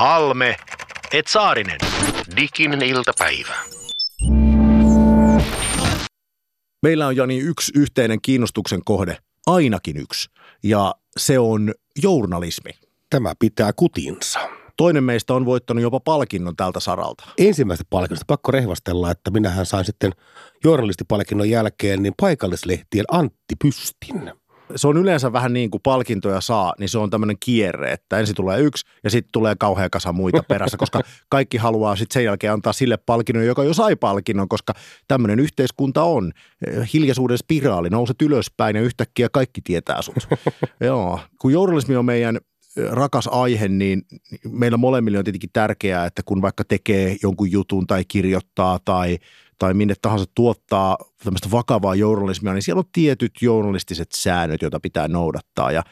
Halme et Saarinen. Diginen iltapäivä. Meillä on, Jani, yksi yhteinen kiinnostuksen kohde, ainakin yksi, ja se on journalismi. Tämä pitää kutinsa. Toinen meistä on voittanut jopa palkinnon tältä saralta. Ensimmäistä palkinnosta pakko rehvastella, että minähän sain sitten journalistipalkinnon jälkeen niin paikallislehtien Antti Pystin. Se on yleensä vähän niin kuin palkintoja saa, niin se on tämmöinen kierre, että ensin tulee yksi ja sitten tulee kauhea kasa muita perässä, koska kaikki haluaa sitten sen jälkeen antaa sille palkinnon, joka jo sai palkinnon, koska tämmöinen yhteiskunta on. Hiljaisuuden spiraali, nouset ylöspäin ja yhtäkkiä kaikki tietää sut. Joo, kun journalismi on meidän rakas aihe, niin meillä molemmille on tietenkin tärkeää, että kun vaikka tekee jonkun jutun tai kirjoittaa tai minne tahansa tuottaa tämmöistä vakavaa journalismia, niin siellä on tietyt journalistiset säännöt, joita pitää noudattaa. Ja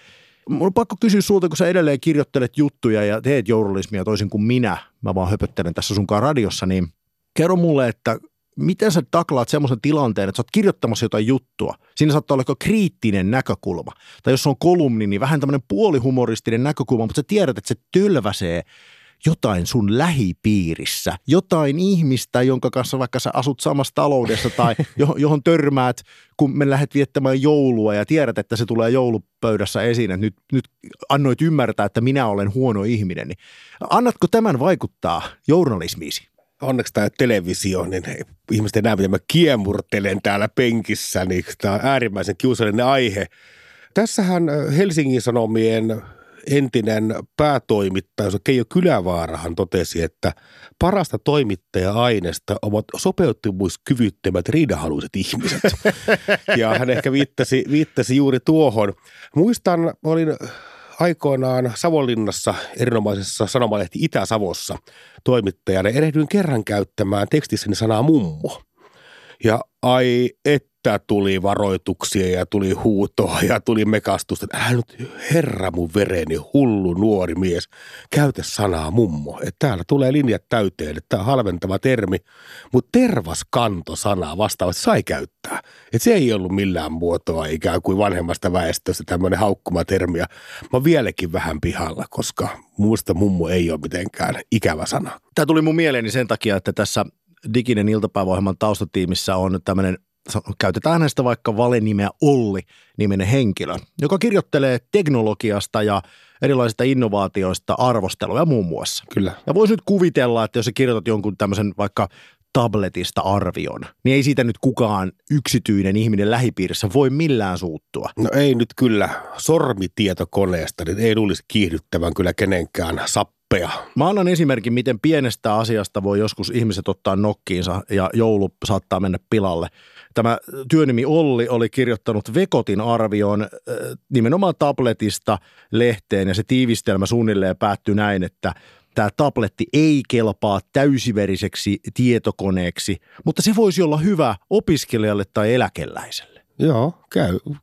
mun on pakko kysyä sulta, kun sä edelleen kirjoittelet juttuja ja teet journalismia toisin kuin mä vaan höpöttelen tässä sunkaan radiossa, niin kerro mulle, että miten sä taklaat semmoisen tilanteen, että sä oot kirjoittamassa jotain juttua. Siinä saattaa olla kriittinen näkökulma. Tai jos se on kolumni, niin vähän tämmöinen puolihumoristinen näkökulma, mutta sä tiedät, että se tölväsee jotain sun lähipiirissä, jotain ihmistä, jonka kanssa vaikka sä asut samassa taloudessa tai johon törmäät, kun me lähdet viettämään joulua ja tiedät, että se tulee joulupöydässä esiin, että nyt annoit ymmärtää, että minä olen huono ihminen. Niin annatko tämän vaikuttaa journalismiisi? Onneksi tämä televisio, niin ihmiset ei näe, mitä mä kiemurtelen täällä penkissä, niin tämä on äärimmäisen kiusallinen aihe. Tässähän Helsingin Sanomien entinen päätoimittaja Keijo Kylävaarahan totesi, että parasta toimittaja-aineesta ovat sopeutumiskyvyttömät riidahaluiset ihmiset. Ja hän ehkä viittasi juuri tuohon. Muistan, olin aikoinaan Savonlinnassa, erinomaisessa sanomalehti Itä-Savossa toimittajana, erehdyin kerran käyttämään tekstissäni sanaa mummo. Ja ai että tuli varoituksia ja tuli huutoa ja tuli mekastusta. Älä nyt herra mun vereni, hullu nuori mies, käytä sanaa mummo. Et täällä tulee linjat täyteen, että tämä on halventava termi. Mutta tervaskanto-sanaa vastaavasti sai käyttää. Et se ei ollut millään muotoa ikään kuin vanhemmasta väestöstä tämmöinen haukkumatermi. Mä oon vieläkin vähän pihalla, koska muista mummo ei ole mitenkään ikävä sana. Tämä tuli mun mieleeni sen takia, että tässä Diginen iltapäiväohjelman taustatiimissä on tämmöinen, käytetään hänestä vaikka valenimeä Olli-niminen henkilö, joka kirjoittelee teknologiasta ja erilaisista innovaatioista arvosteluja muun muassa. Kyllä. Ja voisi nyt kuvitella, että jos sä kirjoitat jonkun tämmöisen vaikka tabletista arvion, niin ei siitä nyt kukaan yksityinen ihminen lähipiirissä voi millään suuttua. No ei nyt kyllä sormitietokoneesta, niin ei tulisi kiihdyttävän kyllä kenenkään sappeja. Mä annan esimerkin, miten pienestä asiasta voi joskus ihmiset ottaa nokkiinsa ja joulu saattaa mennä pilalle. Tämä työnimi Olli oli kirjoittanut Vekotin arvion nimenomaan tabletista lehteen ja se tiivistelmä suunnilleen päättyi näin, että tämä tabletti ei kelpaa täysiveriseksi tietokoneeksi, mutta se voisi olla hyvä opiskelijalle tai eläkeläiselle. Joo,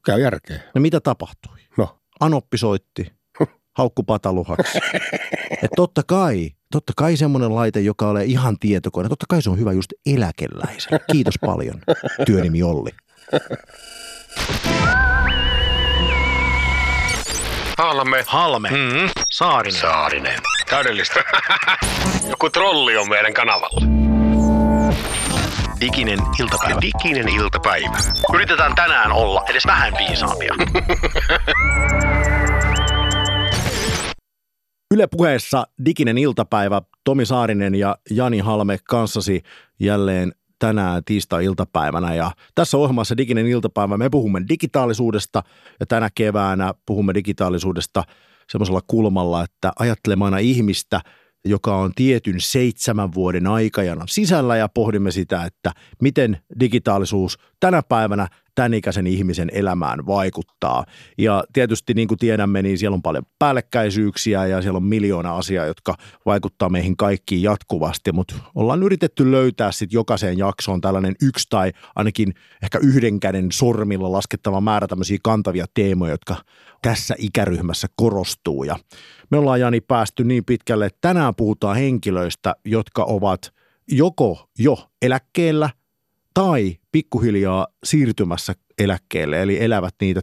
käy järkeä. No mitä tapahtui? No. Anoppi soitti, haukku pataluhaksi. Että totta kai semmoinen laite, joka on ihan tietokone, totta kai se on hyvä just eläkeläiselle. Kiitos paljon, työnimi Olli. Halme. Mm-hmm. Saarinen. Täydellistä. Joku trolli on meidän kanavalla. Diginen iltapäivä. Yritetään tänään olla edes vähän viisaampia. Yle Puheessa Diginen iltapäivä. Tomi Saarinen ja Jani Halme kanssasi jälleen tänään tiistai-iltapäivänä. Ja tässä ohjelmassa Diginen iltapäivä me puhumme digitaalisuudesta ja tänä keväänä puhumme digitaalisuudesta semmoisella kulmalla, että ajattelemana ihmistä, joka on tietyn 7 vuoden aikajanan sisällä ja pohdimme sitä, että miten digitaalisuus tänä päivänä tämän ikäisen ihmisen elämään vaikuttaa. Ja tietysti niin kuin tiedämme, niin siellä on paljon päällekkäisyyksiä ja siellä on miljoona asiaa, jotka vaikuttaa meihin kaikkiin jatkuvasti, mutta ollaan yritetty löytää sitten jokaiseen jaksoon tällainen yksi tai ainakin ehkä yhden käden sormilla laskettava määrä tämmöisiä kantavia teemoja, jotka tässä ikäryhmässä korostuu. Ja me ollaan, Jani, päästy niin pitkälle, että tänään puhutaan henkilöistä, jotka ovat joko jo eläkkeellä tai pikkuhiljaa siirtymässä eläkkeelle, eli elävät niitä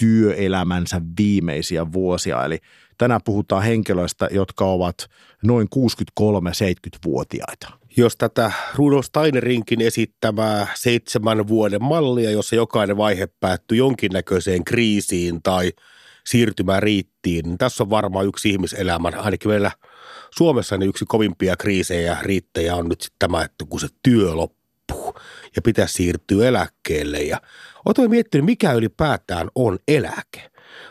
työelämänsä viimeisiä vuosia. Eli tänään puhutaan henkilöistä, jotka ovat noin 63-70-vuotiaita. Jos tätä Rudolf Steinerinkin esittämää 7 vuoden mallia, jossa jokainen vaihe päättyi jonkinnäköiseen kriisiin tai siirtymäriittiin, niin tässä on varmaan yksi ihmiselämän, ainakin meillä Suomessa, niin yksi kovimpia kriisejä ja riittejä on nyt sitten tämä, että kun se työ loppuu ja pitää siirtyä eläkkeelle. Ja oletko miettinyt, mikä ylipäätään on eläke?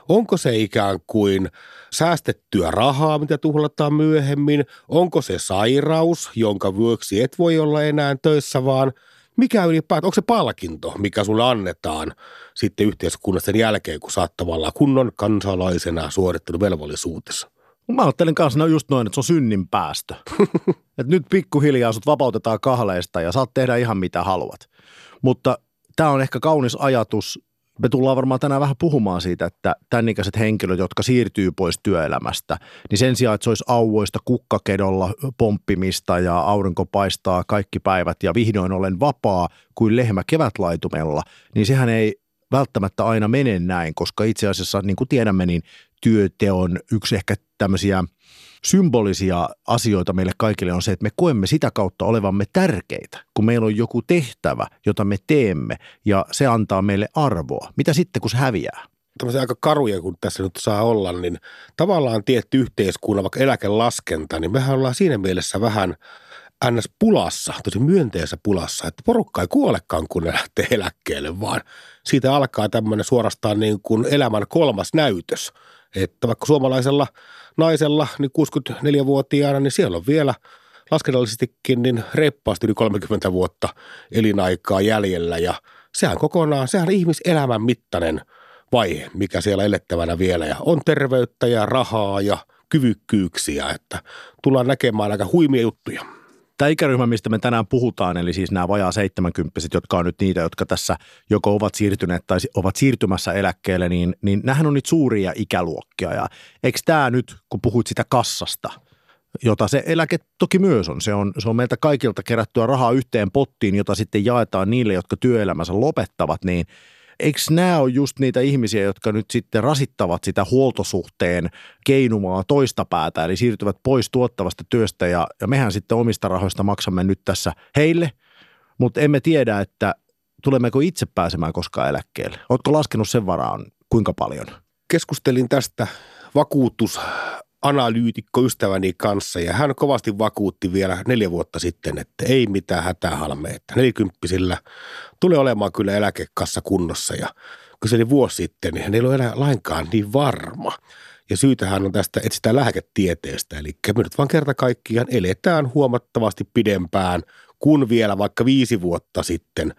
Onko se ikään kuin säästettyä rahaa, mitä tuhlataan myöhemmin? Onko se sairaus, jonka vuoksi et voi olla enää töissä, vaan mikä ylipäätään, onko se palkinto, mikä sulle annetaan sitten yhteiskunnassa sen jälkeen, kun sä oot tavallaan kunnon kansalaisena suorittanut velvollisuutessa? Mä ajattelin kanssa just noin, että se on synninpäästö. Et nyt pikkuhiljaa sut vapautetaan kahleista ja saat tehdä ihan mitä haluat. Mutta tämä on ehkä kaunis ajatus. Me tullaan varmaan tänään vähän puhumaan siitä, että tämän ikäiset henkilöt, jotka siirtyy pois työelämästä, niin sen sijaan, että se olisi auvoista kukkakedolla pomppimista ja aurinko paistaa kaikki päivät ja vihdoin olen vapaa kuin lehmä kevätlaitumella, niin sehän ei välttämättä aina mene näin, koska itse asiassa, niin kuin tiedämme, niin työteon yksi ehkä tämmöisiä symbolisia asioita meille kaikille on se, että me koemme sitä kautta olevamme tärkeitä, kun meillä on joku tehtävä, jota me teemme, ja se antaa meille arvoa. Mitä sitten, kun se häviää? Tämmöisiä aika karuja, kun tässä nyt saa olla, niin tavallaan tietty yhteiskunnan, vaikka eläkelaskenta, niin mehän ollaan siinä mielessä vähän ns. Pulassa, tosi myönteisessä pulassa, että porukka ei kuolekaan, kun ne lähtee eläkkeelle, vaan siitä alkaa tämmöinen suorastaan niin kuin elämän kolmas näytös. Että vaikka suomalaisella naisella, niin 64-vuotiaana, niin siellä on vielä laskennallisestikin niin reippaasti yli 30 vuotta elinaikaa jäljellä. Ja sehän on ihmiselämän mittainen vaihe, mikä siellä elettävänä vielä. Ja on terveyttä ja rahaa ja kyvykkyyksiä, että tullaan näkemään aika huimia juttuja. Tämä ikäryhmä, mistä me tänään puhutaan, eli siis nämä vajaa 70-vuotiaat, jotka on nyt niitä, jotka tässä joko ovat siirtyneet tai ovat siirtymässä eläkkeelle, niin nämähän on niitä suuria ikäluokkia. Ja eikö tämä nyt, kun puhuit sitä kassasta, jota se eläke toki myös on, se on meiltä kaikilta kerättyä rahaa yhteen pottiin, jota sitten jaetaan niille, jotka työelämänsä lopettavat, niin eikö nämä ole just niitä ihmisiä, jotka nyt sitten rasittavat sitä huoltosuhteen keinumaa toista päätä, eli siirtyvät pois tuottavasta työstä ja mehän sitten omista rahoista maksamme nyt tässä heille, mutta emme tiedä, että tulemmeko itse pääsemään koskaan eläkkeelle. Oletko laskenut sen varaan kuinka paljon? Keskustelin tästä vakuutusanalyytikkoystäväni kanssa ja hän kovasti vakuutti vielä 4 vuotta sitten, että ei mitään hätää Halme, että 40-sillä tulee olemaan kyllä eläkekassa kunnossa ja kun se oli vuosi sitten, niin hän ei ole enää lainkaan niin varma. Ja syytähän on tästä etsitään lääketieteestä, eli me nyt vaan kerta kaikkiaan eletään huomattavasti pidempään kuin vielä vaikka 5 vuotta sitten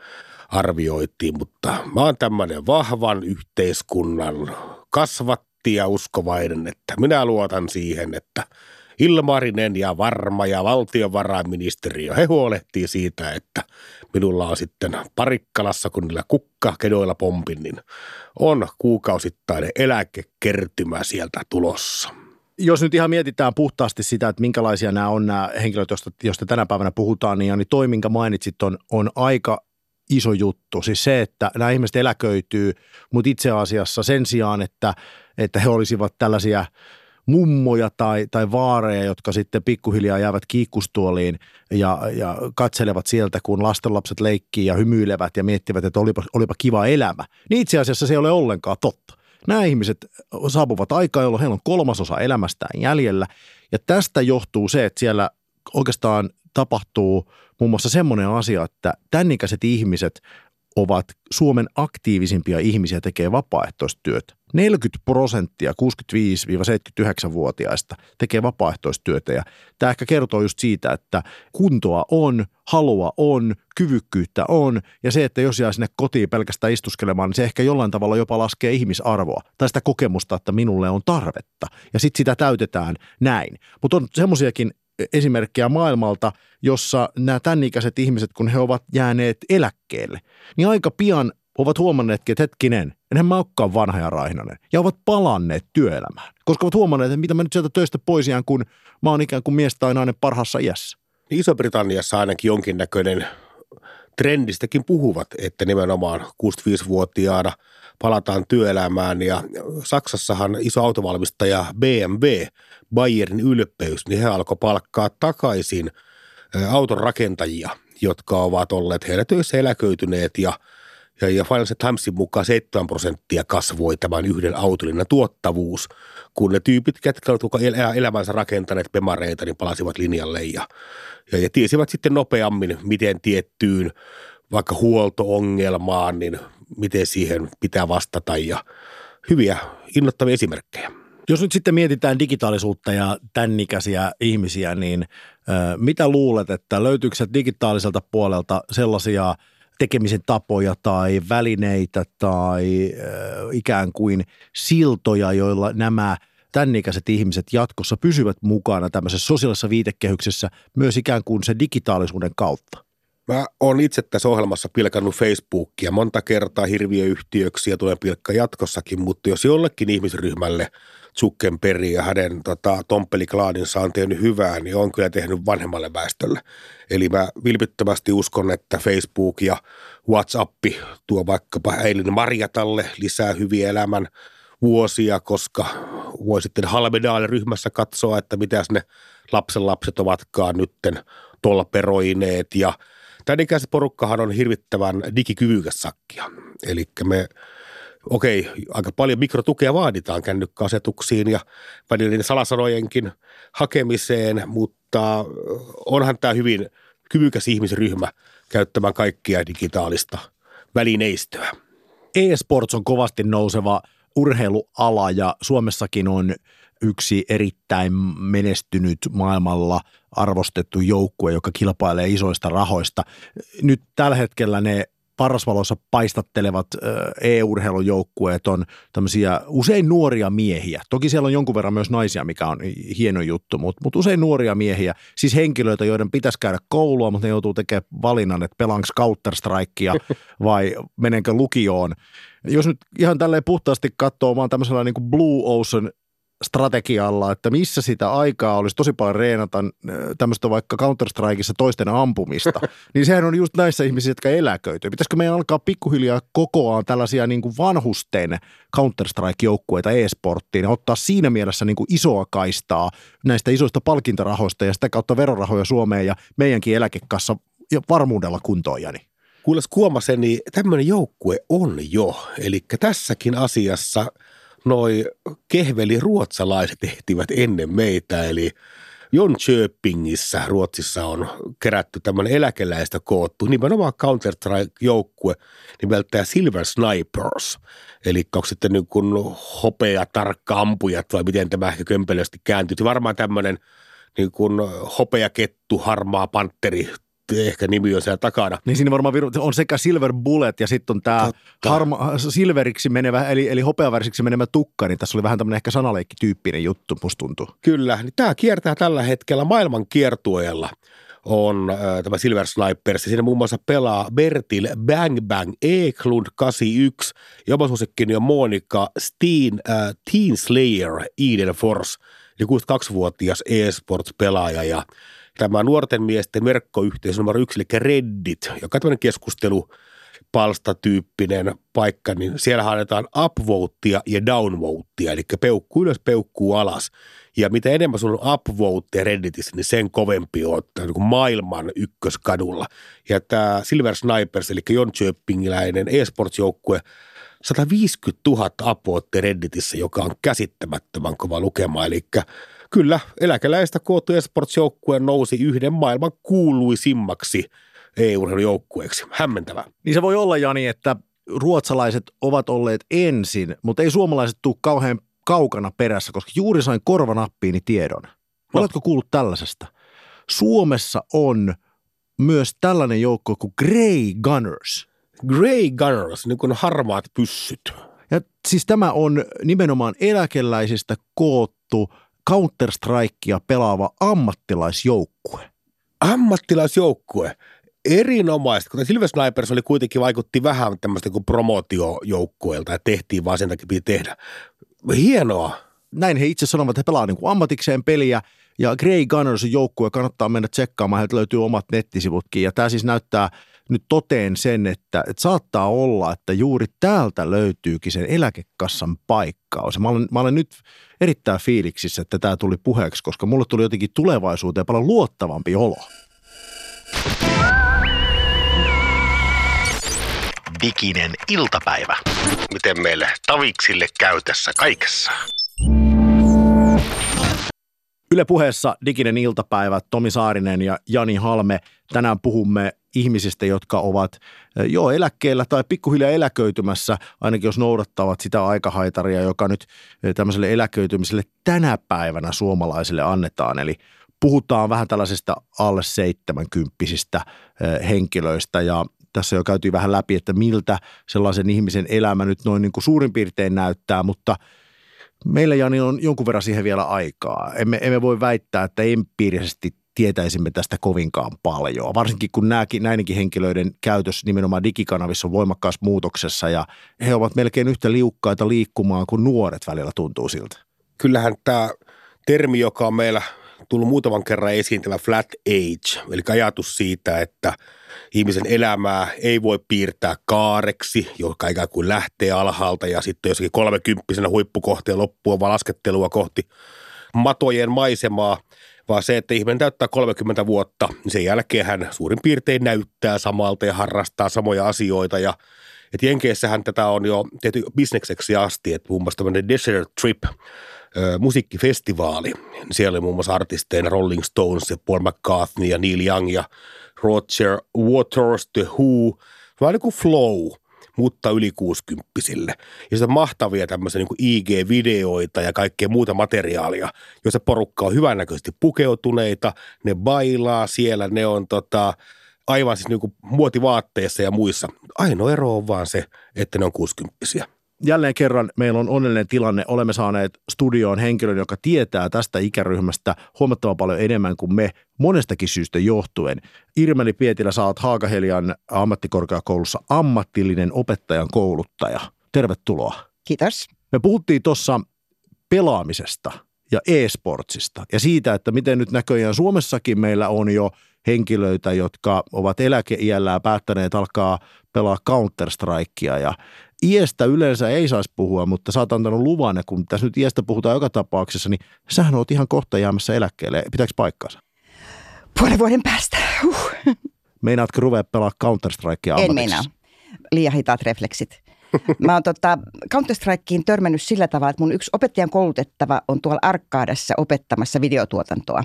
arvioitiin, mutta mä oon tämmöinen vahvan yhteiskunnan kasvatti ja uskovainen, että minä luotan siihen, että Ilmarinen ja Varma ja valtiovarainministeriö, he huolehtii siitä, että minulla on sitten Parikkalassa, kun niillä kukkakedoilla pompin, niin on kuukausittainen eläkekertymä sieltä tulossa. Jos nyt ihan mietitään puhtaasti sitä, että minkälaisia nämä on nämä henkilöt, joista tänä päivänä puhutaan, niin Jani, toi, minkä mainitsit, on aika iso juttu. Siis se, että nämä ihmiset eläköityy, mutta itse asiassa sen sijaan, että he olisivat tällaisia mummoja tai vaareja, jotka sitten pikkuhiljaa jäävät kiikkustuoliin ja katselevat sieltä, kun lastenlapset leikkii ja hymyilevät ja miettivät, että olipa kiva elämä. Niin itse asiassa se ei ole ollenkaan totta. Nämä ihmiset saapuvat aikaa, jolloin heillä on 3/3 elämästään jäljellä ja tästä johtuu se, että siellä oikeastaan tapahtuu muun muassa semmoinen asia, että tämän ikäiset ihmiset ovat Suomen aktiivisimpia ihmisiä tekee vapaaehtoistyötä. 40% 65-79-vuotiaista tekee vapaaehtoistyötä ja tämä ehkä kertoo just siitä, että kuntoa on, halua on, kyvykkyyttä on ja se, että jos jää sinne kotiin pelkästään istuskelemaan, niin se ehkä jollain tavalla jopa laskee ihmisarvoa tai sitä kokemusta, että minulle on tarvetta ja sitten sitä täytetään näin, mutta on semmoisiakin esimerkkejä maailmalta, jossa nämä tämän-ikäiset ihmiset, kun he ovat jääneet eläkkeelle, niin aika pian ovat huomanneetkin, että hetkinen, enhän mä olekaan vanha ja raihnainen, ja ovat palanneet työelämään, koska ovat huomanneet, että mitä mä nyt sieltä töistä pois jään, kun mä oon ikään kuin mies tai nainen parhaassa iässä. Iso-Britanniassa ainakin jonkinnäköinen trendistäkin puhuvat, että nimenomaan 65-vuotiaana palataan työelämään ja Saksassahan iso autovalmistaja BMW, Bayerin ylpeys, niin he alkoi palkkaa takaisin autorakentajia, jotka ovat olleet heillä töissä eläköityneet ja Financial Timesin mukaan 7% kasvoi tämän yhden autolinnan tuottavuus, kun ne tyypit, ketkä ovat koko elämänsä rakentaneet pemareita, niin palasivat linjalle ja tiesivät sitten nopeammin, miten tiettyyn vaikka huolto-ongelmaan, niin miten siihen pitää vastata ja hyviä, innoittavia esimerkkejä. Jos nyt sitten mietitään digitaalisuutta ja tämän ikäisiä ihmisiä, niin mitä luulet, että löytyykö digitaaliselta puolelta sellaisia tekemisen tapoja tai välineitä tai ikään kuin siltoja, joilla nämä tämän ikäiset ihmiset jatkossa pysyvät mukana tämmöisessä sosiaalisessa viitekehyksessä myös ikään kuin se digitaalisuuden kautta? Mä oon itse tässä ohjelmassa pilkannut Facebookia monta kertaa hirviöyhtiöksi ja tulen pilkka jatkossakin, mutta jos jollekin ihmisryhmälle Zuckerberg ja hänen tomppeliklaadinsa on tehnyt hyvää, niin on kyllä tehnyt vanhemmalle väestölle. Eli mä vilpittömästi uskon, että Facebook ja WhatsApp tuo vaikkapa äidin Marjatalle lisää hyviä elämän vuosia, koska voi sitten halvedaalle ryhmässä katsoa, että mitäs ne lapsenlapset ovatkaan nytten tolperoineet ja tämän ikäiset porukkahan on hirvittävän digikyvykäs sakkia. Eli me, aika paljon mikrotukea vaaditaan kännykkäasetuksiin ja välinen salasanojenkin hakemiseen, mutta onhan tämä hyvin kyvykäs ihmisryhmä käyttämään kaikkia digitaalista välineistöä. E-sports on kovasti nouseva urheiluala ja Suomessakin on yksi erittäin menestynyt maailmalla arvostettu joukkue, joka kilpailee isoista rahoista. Nyt tällä hetkellä ne parasvaloissa paistattelevat e-urheilujoukkueet on tämmöisiä usein nuoria miehiä. Toki siellä on jonkun verran myös naisia, mikä on hieno juttu, mutta usein nuoria miehiä. Siis henkilöitä, joiden pitäisi käydä koulua, mutta ne joutuu tekemään valinnan, että pelaanko Counter-Strikea vai menenkö lukioon. Jos nyt ihan tälleen puhtaasti katsoo vaan tämmöisellä niin kuin Blue Ocean strategialla, että missä sitä aikaa olisi tosi paljon reenata tämmöistä vaikka Counter-Strikeissa toisten ampumista, niin sehän on just näissä ihmisissä, jotka eläköityy. Pitäisikö meidän alkaa pikkuhiljaa kokoaan tällaisia niin kuin vanhusten Counter-Strike-joukkueita e-sporttiin ja ottaa siinä mielessä niin kuin isoa kaistaa näistä isoista palkintarahoista ja sitä kautta verorahoja Suomeen ja meidänkin eläkekassa ja varmuudella kuntoon, Jani? Kuules Kuomaseni, tämmöinen joukkue on jo, eli tässäkin asiassa noi kehveli ruotsalaiset ehtivät ennen meitä, eli Jönköpingissä Ruotsissa on kerätty tämmöinen eläkeläistä koottu nimenomaan Counter-Strike-joukkue nimeltään Silver Snipers. Eli onko sitten niin kuin hopeatarkka-ampujat vai miten tämä ehkä kömpelösti kääntyy. Varmaan tämmöinen niin kuin hopeakettu, harmaa pantteri, ehkä nimi on siellä takana. Niin siinä varmaan on sekä Silver Bullet ja sitten on tämä silveriksi menevä, eli hopeavärisiksi menevä tukka, niin tässä oli vähän tämmöinen ehkä sanaleikki-tyyppinen juttu, musta tuntuu. Kyllä, niin tämä kiertää tällä hetkellä maailman kiertueella on tämä Silver Snipers, ja siinä muun muassa pelaa Bertil Bang Bang Eklund 81, ja oma suosikkini on Monika Steen, Teen Slayer Eagle Force, eli 62-vuotias e-sports-pelaaja, ja tämä nuorten miesten verkkoyhteisö numero 1, eli Reddit, joka on tämmöinen keskustelupalstatyyppinen paikka, niin siellä annetaan upvotea ja downvotea, eli peukku ylös, peukku alas. Ja mitä enemmän sulla on upvotea Redditissä, niin sen kovempi on niin maailman ykköskadulla. Ja tämä Silver Snipers, eli Jönköpingiläinen e-sports-joukkue, 150 000 upvotea Redditissä, joka on käsittämättömän kova lukema, eli kyllä, eläkeläistä koottu e-sports-joukkue nousi yhden maailman kuuluisimmaksi e-urheilujoukkueeksi. Hämmentävää. Niin se voi olla, Jani, että ruotsalaiset ovat olleet ensin, mutta ei suomalaiset tule kauhean kaukana perässä, koska juuri sain korvanappiini tiedon. Oletko kuullut tällaisesta? Suomessa on myös tällainen joukko kuin Grey Gunners. Grey Gunners, niin kuin harmaat pyssyt. Ja siis tämä on nimenomaan eläkeläisistä koottu Counter-Strikea pelaava ammattilaisjoukkue. Ammattilaisjoukkue. Erinomaista, kun Silver Snipers oli kuitenkin vaikutti vähän tämmöistä kuin promootiojoukkueelta ja tehtiin vaan sen takia piti tehdä. Hienoa. Näin he itse sanovat, että he pelaa niin kuin ammatikseen peliä ja Grey Gunners on joukkue, kannattaa mennä tsekkaamaan, heiltä löytyy omat nettisivutkin ja tämä siis näyttää nyt toteen sen, että saattaa olla, että juuri täältä löytyykin sen eläkekassan paikkaus. Mä olen nyt erittäin fiiliksissä, että tämä tuli puheeksi, koska mulle tuli jotenkin tulevaisuuteen paljon luottavampi olo. Diginen iltapäivä. Miten meille taviksille käy tässä kaikessa? Yle Puheessa diginen iltapäivä, Tomi Saarinen ja Jani Halme. Tänään puhumme ihmisistä, jotka ovat jo eläkkeellä tai pikkuhiljaa eläköitymässä, ainakin jos noudattavat sitä aikahaitaria, joka nyt tämmöiselle eläköitymiselle tänä päivänä suomalaisille annetaan. Eli puhutaan vähän tällaisista alle 70-kymppisistä henkilöistä ja tässä jo käytiin vähän läpi, että miltä sellaisen ihmisen elämä nyt noin niin kuin suurin piirtein näyttää, mutta meillä, Jani, on jonkun verran siihen vielä aikaa. Emme voi väittää, että empiirisesti tietäisimme tästä kovinkaan paljon, varsinkin kun näidenkin henkilöiden käytös nimenomaan digikanavissa on voimakkaassa muutoksessa ja he ovat melkein yhtä liukkaita liikkumaan kuin nuoret välillä tuntuu siltä. Kyllähän tämä termi, joka on meillä tullut muutaman kerran esiin, tämä flat age, eli ajatus siitä, että ihmisen elämää ei voi piirtää kaareksi, joka ikään kuin lähtee alhaalta ja sitten jossakin 30-vuotiaana huippukohteen loppua vaan laskettelua kohti matojen maisemaa, vaan se, että ihminen täyttää 30 vuotta, niin sen jälkeen hän suurin piirtein näyttää samalta ja harrastaa samoja asioita. Ja että Jenkeissähän tätä on jo tehty bisnekseksi asti, että muun muassa tämmöinen Desert Trip musiikkifestivaali. Siellä oli muun muassa artisteina Rolling Stones ja Paul McCartney ja Neil Young ja Roger Waters, The Who, vaan niin kuin Flow, mutta yli 60-vuotiaille. Ja se on mahtavia tämmöisiä niin kuin IG-videoita ja kaikkea muuta materiaalia, joissa porukka on hyvännäköisesti pukeutuneita, ne bailaa siellä, ne on aivan siis niin kuin muotivaatteissa ja muissa. Ainoa ero on vaan se, että ne on 60-vuotiaita. Jälleen kerran meillä on onnellinen tilanne. Olemme saaneet studioon henkilön, joka tietää tästä ikäryhmästä huomattavan paljon enemmän kuin me monestakin syystä johtuen. Irmeli Pietilä, sä oot Haakahelian ammattikorkeakoulussa ammatillinen opettajan kouluttaja. Tervetuloa. Kiitos. Me puhuttiin tuossa pelaamisesta ja e-sportsista ja siitä, että miten nyt näköjään Suomessakin meillä on jo henkilöitä, jotka ovat eläkeiällään päättäneet alkaa pelaa Counter-Strikea ja iästä yleensä ei saisi puhua, mutta sä oot antanut luvan, ja kun tässä nyt iästä puhutaan joka tapauksessa, niin sähän oot ihan kohta jäämässä eläkkeelle. Pitääkö paikkaansa? Puolen vuoden päästä. Meinaatko ruveta pelaa Counter-Strikea ammatiksi? En meinaa. Liian hitaat refleksit. Mä oon Counter-Strikeen törmännyt sillä tavalla, että mun yksi opettajan koulutettava on tuolla Arkkaadassa opettamassa videotuotantoa.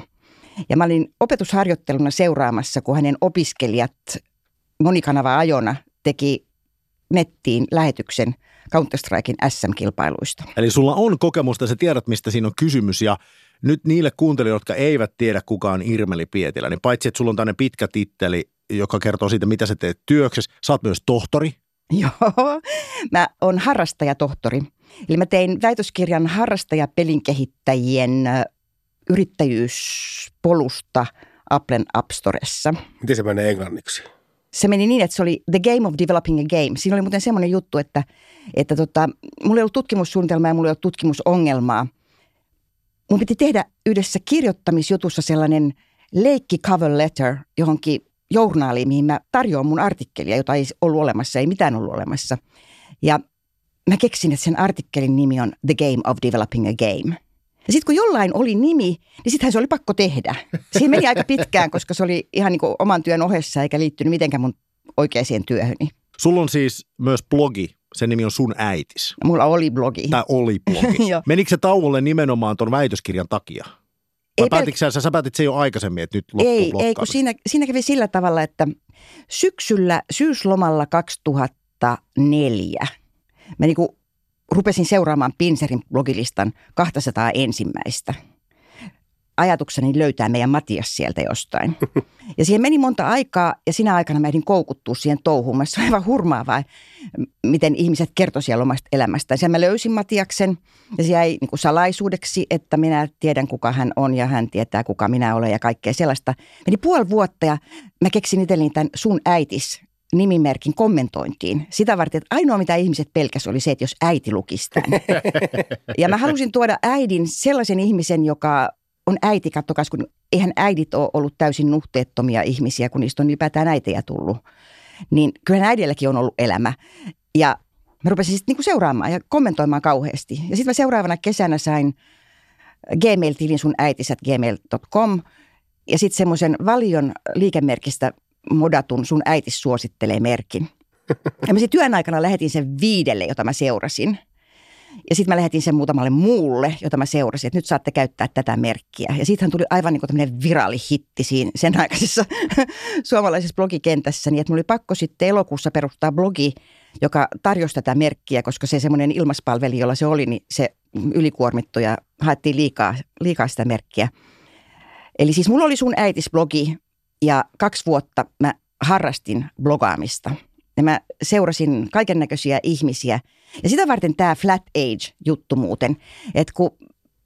Ja mä olin opetusharjoitteluna seuraamassa, kun hänen opiskelijat monikanava-ajona teki nettiin lähetyksen Counter-Striken SM-kilpailuista. Eli sulla on kokemusta, sä tiedät, mistä siinä on kysymys. Ja nyt niille kuuntelijoille, jotka eivät tiedä, kuka on Irmeli Pietilä, niin paitsi, että sulla on tämmöinen pitkä titteli, joka kertoo siitä, mitä sä teet työksessä, sä oot myös tohtori. Joo, mä oon harrastajatohtori. Eli mä tein väitöskirjan harrastajapelin kehittäjien yrittäjyyspolusta Applen Appstoressa. Miten se menee englanniksi? Se meni niin, että se oli The Game of Developing a Game. Siinä oli muuten semmoinen juttu, että mulla ei ollut tutkimussuunnitelmaa ja mulla ei ollut tutkimusongelmaa. Mun piti tehdä yhdessä kirjoittamisjutussa sellainen leikki cover letter johonkin journaaliin, mihin mä tarjoan mun artikkelia, jota ei ollut olemassa, ei mitään ollut olemassa. Ja mä keksin, että sen artikkelin nimi on The Game of Developing a Game. Ja sitten kun jollain oli nimi, niin sittenhän se oli pakko tehdä. Siihen meni aika pitkään, koska se oli ihan niin kuin oman työn ohessa eikä liittynyt mitenkään mun oikeaan työhöni. Sulla on siis myös blogi. Sen nimi on Sun äitis. Mulla oli blogi. Tai oli blogi. Menikö se tauolle nimenomaan ton väitöskirjan takia? Sä päätit sen jo aikaisemmin, että nyt loppuu blokkaamista? Ei, kun siinä kävi sillä tavalla, että syyslomalla 2004 mä niin kuin rupesin seuraamaan Pinserin blogilistan 200 ensimmäistä. Ajatukseni löytää meidän Matias sieltä jostain. Ja siihen meni monta aikaa ja sinä aikana mä ehdin koukuttua siihen touhuun. Se on aivan hurmaavaa, miten ihmiset kertoi siellä omasta elämästään. Siellä mä löysin Matiaksen ja se jäi niin kuin salaisuudeksi, että minä tiedän kuka hän on ja hän tietää kuka minä olen ja kaikkea sellaista. Meni puoli vuotta ja mä keksin itselleni tämän Sun äitis -nimimerkin kommentointiin. Sitä varten, että ainoa mitä ihmiset pelkäsi oli se, että jos äiti lukisi tämän. Ja mä halusin tuoda äidin, sellaisen ihmisen, joka on äiti, katsokaa, kun eihän äidit ole ollut täysin nuhteettomia ihmisiä, kun niistä on ylipäätään äitejä tullut. niin kyllä äidilläkin on ollut elämä. Ja mä rupesin sitten niinku seuraamaan ja kommentoimaan kauheasti. Ja sitten mä seuraavana kesänä sain Gmail-tilin sun äitisät gmail.com ja sitten semmoisen Valion liikemerkistä modatun sun äitis suosittelee merkin. Ja mä sitten työn aikana lähetin sen 5, jota mä seurasin. Ja sitten mä lähetin sen muutamalle muulle, jota mä seurasin, että nyt saatte käyttää tätä merkkiä. Ja siitähän tuli aivan niin kuin tämmöinen viraalihitti siinä sen aikaisessa suomalaisessa blogikentässä, niin että mulla oli pakko sitten elokuussa perustaa blogi, joka tarjosi tätä merkkiä, koska se semmoinen ilmaspalveli, jolla se oli, niin se ylikuormittu ja haettiin liikaa sitä merkkiä. Eli siis mulla oli sun äitisblogi ja 2 vuotta mä harrastin blogaamista. Ja mä seurasin kaiken näköisiä ihmisiä. Ja sitä varten tämä flat age-juttu muuten. Että kun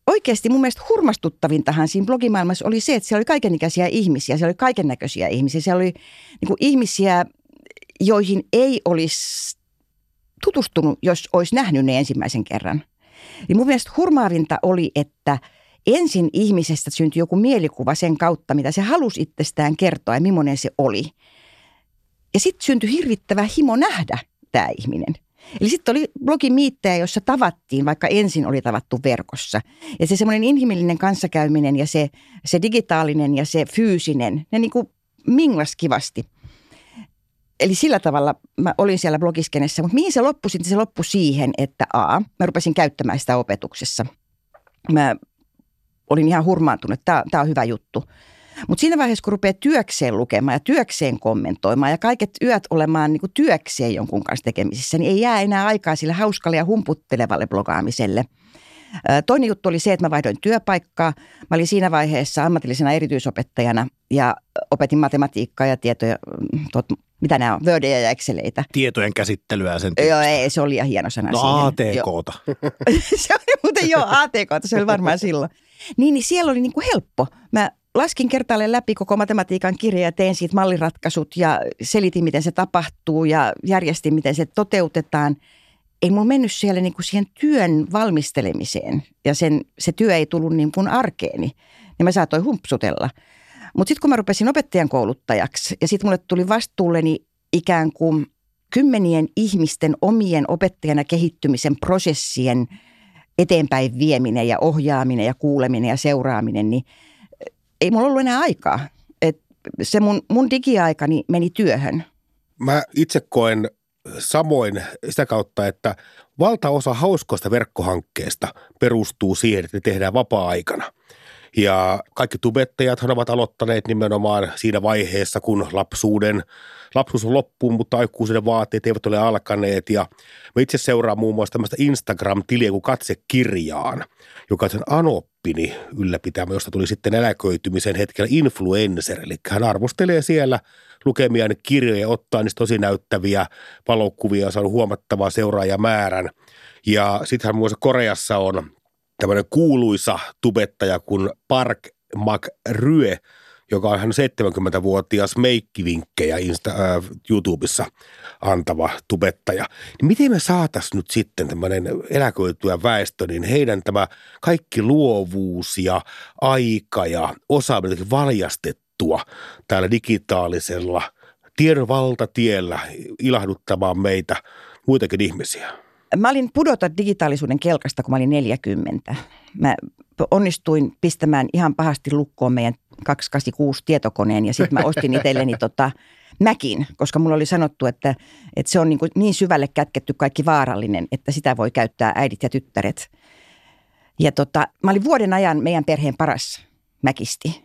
oikeasti mun mielestä hurmastuttavintahan siinä blogimaailmassa oli se, että siellä oli kaikenikäisiä ihmisiä. Siellä oli kaiken näköisiä ihmisiä. Siellä oli niin kuin ihmisiä, joihin ei olisi tutustunut, jos olisi nähnyt ne ensimmäisen kerran. Eli mun mielestä hurmaavinta oli, että ensin ihmisestä syntyi joku mielikuva sen kautta, mitä se halusi itsestään kertoa ja millainen se oli. Ja sitten syntyi hirvittävä himo nähdä tämä ihminen. Eli sitten oli blogimiittejä, jossa tavattiin, vaikka ensin oli tavattu verkossa. Ja se semmoinen inhimillinen kanssakäyminen ja se digitaalinen ja se fyysinen, ne niin kuin minglas kivasti. Eli sillä tavalla mä olin siellä blogiskenessä, mutta mihin se loppui sitten? Se loppui siihen, että mä rupesin käyttämään sitä opetuksessa. Mä olin ihan hurmaantunut, että tämä on hyvä juttu. Mutta siinä vaiheessa, kun rupeaa työkseen lukemaan ja työkseen kommentoimaan ja kaiket yöt olemaan niin kuin työkseen jonkun kanssa tekemisissä, niin ei jää enää aikaa sille hauskalle ja humputtelevalle blogaamiselle. Toinen juttu oli se, että mä vaihdoin työpaikkaa. Mä olin siinä vaiheessa ammatillisena erityisopettajana ja opetin matematiikkaa ja tietoja, mitä nämä on, Wordia ja Exceleitä. Tietojen käsittelyä sen tietysti. Joo, ei, se oli liian hieno sana. No ATK:ta. Se oli muuten joo ATK:ta, se oli varmaan silloin. Niin siellä oli niin kuin helppo. Mä laskin kertaalleen läpi koko matematiikan kirja ja tein siitä malliratkaisut ja selitin, miten se tapahtuu ja järjestin, miten se toteutetaan. Ei mulla mennyt siellä niin kuin siihen työn valmistelemiseen ja se työ ei tullut niin kuin arkeeni, niin mä saatoin humpsutella. Mutta sitten kun mä rupesin opettajan kouluttajaksi ja sitten mulle tuli vastuulleni ikään kuin kymmenien ihmisten omien opettajana kehittymisen prosessien eteenpäin vieminen ja ohjaaminen ja kuuleminen ja seuraaminen, niin ei mulla ollut enää aikaa. Et se mun digiaikani meni työhön. Mä itse koen samoin sitä kautta, että valtaosa hauskoista verkkohankkeista perustuu siihen, että ne tehdään vapaa-aikana. Ja kaikki tubettajathan ovat aloittaneet nimenomaan siinä vaiheessa, kun lapsuus on loppuun, mutta aikuisuuden vaatteet eivät ole alkaneet. Ja mä itse seuraan muun muassa tämmöistä Instagram-tiliä kuin Katsekirjaan, joka on sen anoppini ylläpitämä, josta tuli sitten eläköitymisen hetkellä influencer. Eli hän arvostelee siellä lukemiaan kirjoja, ottaa niistä tosi näyttäviä valokuvia, on saanut huomattavaa seuraajamäärän. Ja sittenhän muun muassa Koreassa on tämmöinen kuuluisa tubettaja kuin Park Mak-ryö, joka on hän 70-vuotias meikkivinkkejä YouTubessa antava tubettaja. Niin miten me saataisiin nyt sitten tämmöinen eläköityä väestö, niin heidän tämä kaikki luovuus ja aika ja osaaminen valjastettua täällä digitaalisella tiedonvaltatiellä ilahduttamaan meitä muitakin ihmisiä? Mä olin pudota digitaalisuuden kelkasta, kun mä olin 40. Mä onnistuin pistämään ihan pahasti lukkoon meidän 286 tietokoneen ja sitten mä ostin itselleni Mäkin, koska mulla oli sanottu, että se on niin syvälle kätketty kaikki vaarallinen, että sitä voi käyttää äidit ja tyttäret. Ja mä olin vuoden ajan meidän perheen paras mäkisti.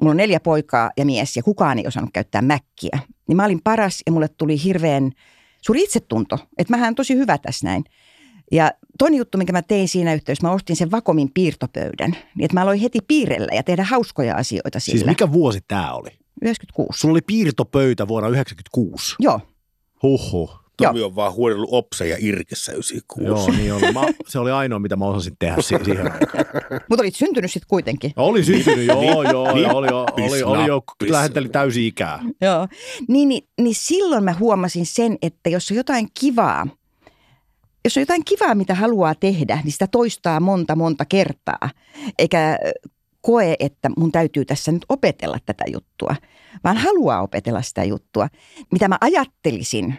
Mulla on 4 poikaa ja mies ja kukaan ei osannut käyttää mäkkiä. Niin mä olin paras ja mulle tuli hirveän suuri itsetunto, että mähän on tosi hyvä tässä näin. Ja toinen juttu, minkä mä tein siinä yhteydessä, mä ostin sen Wacomin piirtopöydän. Niin että mä aloin heti piirrellä ja tehdä hauskoja asioita sillä. Siis mikä vuosi tää oli? 96. Sulla oli piirtopöytä vuonna 96? Joo. Huhhuh. Tomi on vaan huodellut opseja Irkessä 96. Joo, niin on. Se oli ainoa, mitä mä osasin tehdä siihen aikaan. Mutta olit syntynyt sitten kuitenkin. Oli syntynyt, joo. Lähetteli täysi ikää. Joo. Niin silloin mä huomasin sen, että jos on jotain kivaa, mitä haluaa tehdä, niin sitä toistaa monta kertaa. Eikä koe, että mun täytyy tässä nyt opetella tätä juttua, vaan haluaa opetella sitä juttua, mitä mä ajattelisin,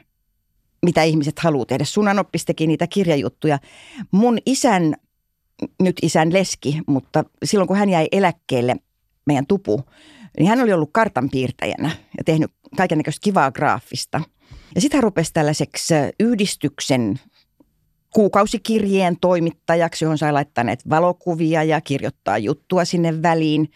mitä ihmiset haluaa tehdä. Sun Anoppis teki niitä kirjajuttuja. Mun isän, nyt isän leski, mutta silloin kun hän jäi eläkkeelle, meidän tupu, niin hän oli ollut kartanpiirtäjänä ja tehnyt kaikennäköistä kivaa graafista. Ja sitten hän rupesi tällaiseksi yhdistyksen kuukausikirjeen toimittajaksi, johon sai laittaa näitä valokuvia ja kirjoittaa juttua sinne väliin.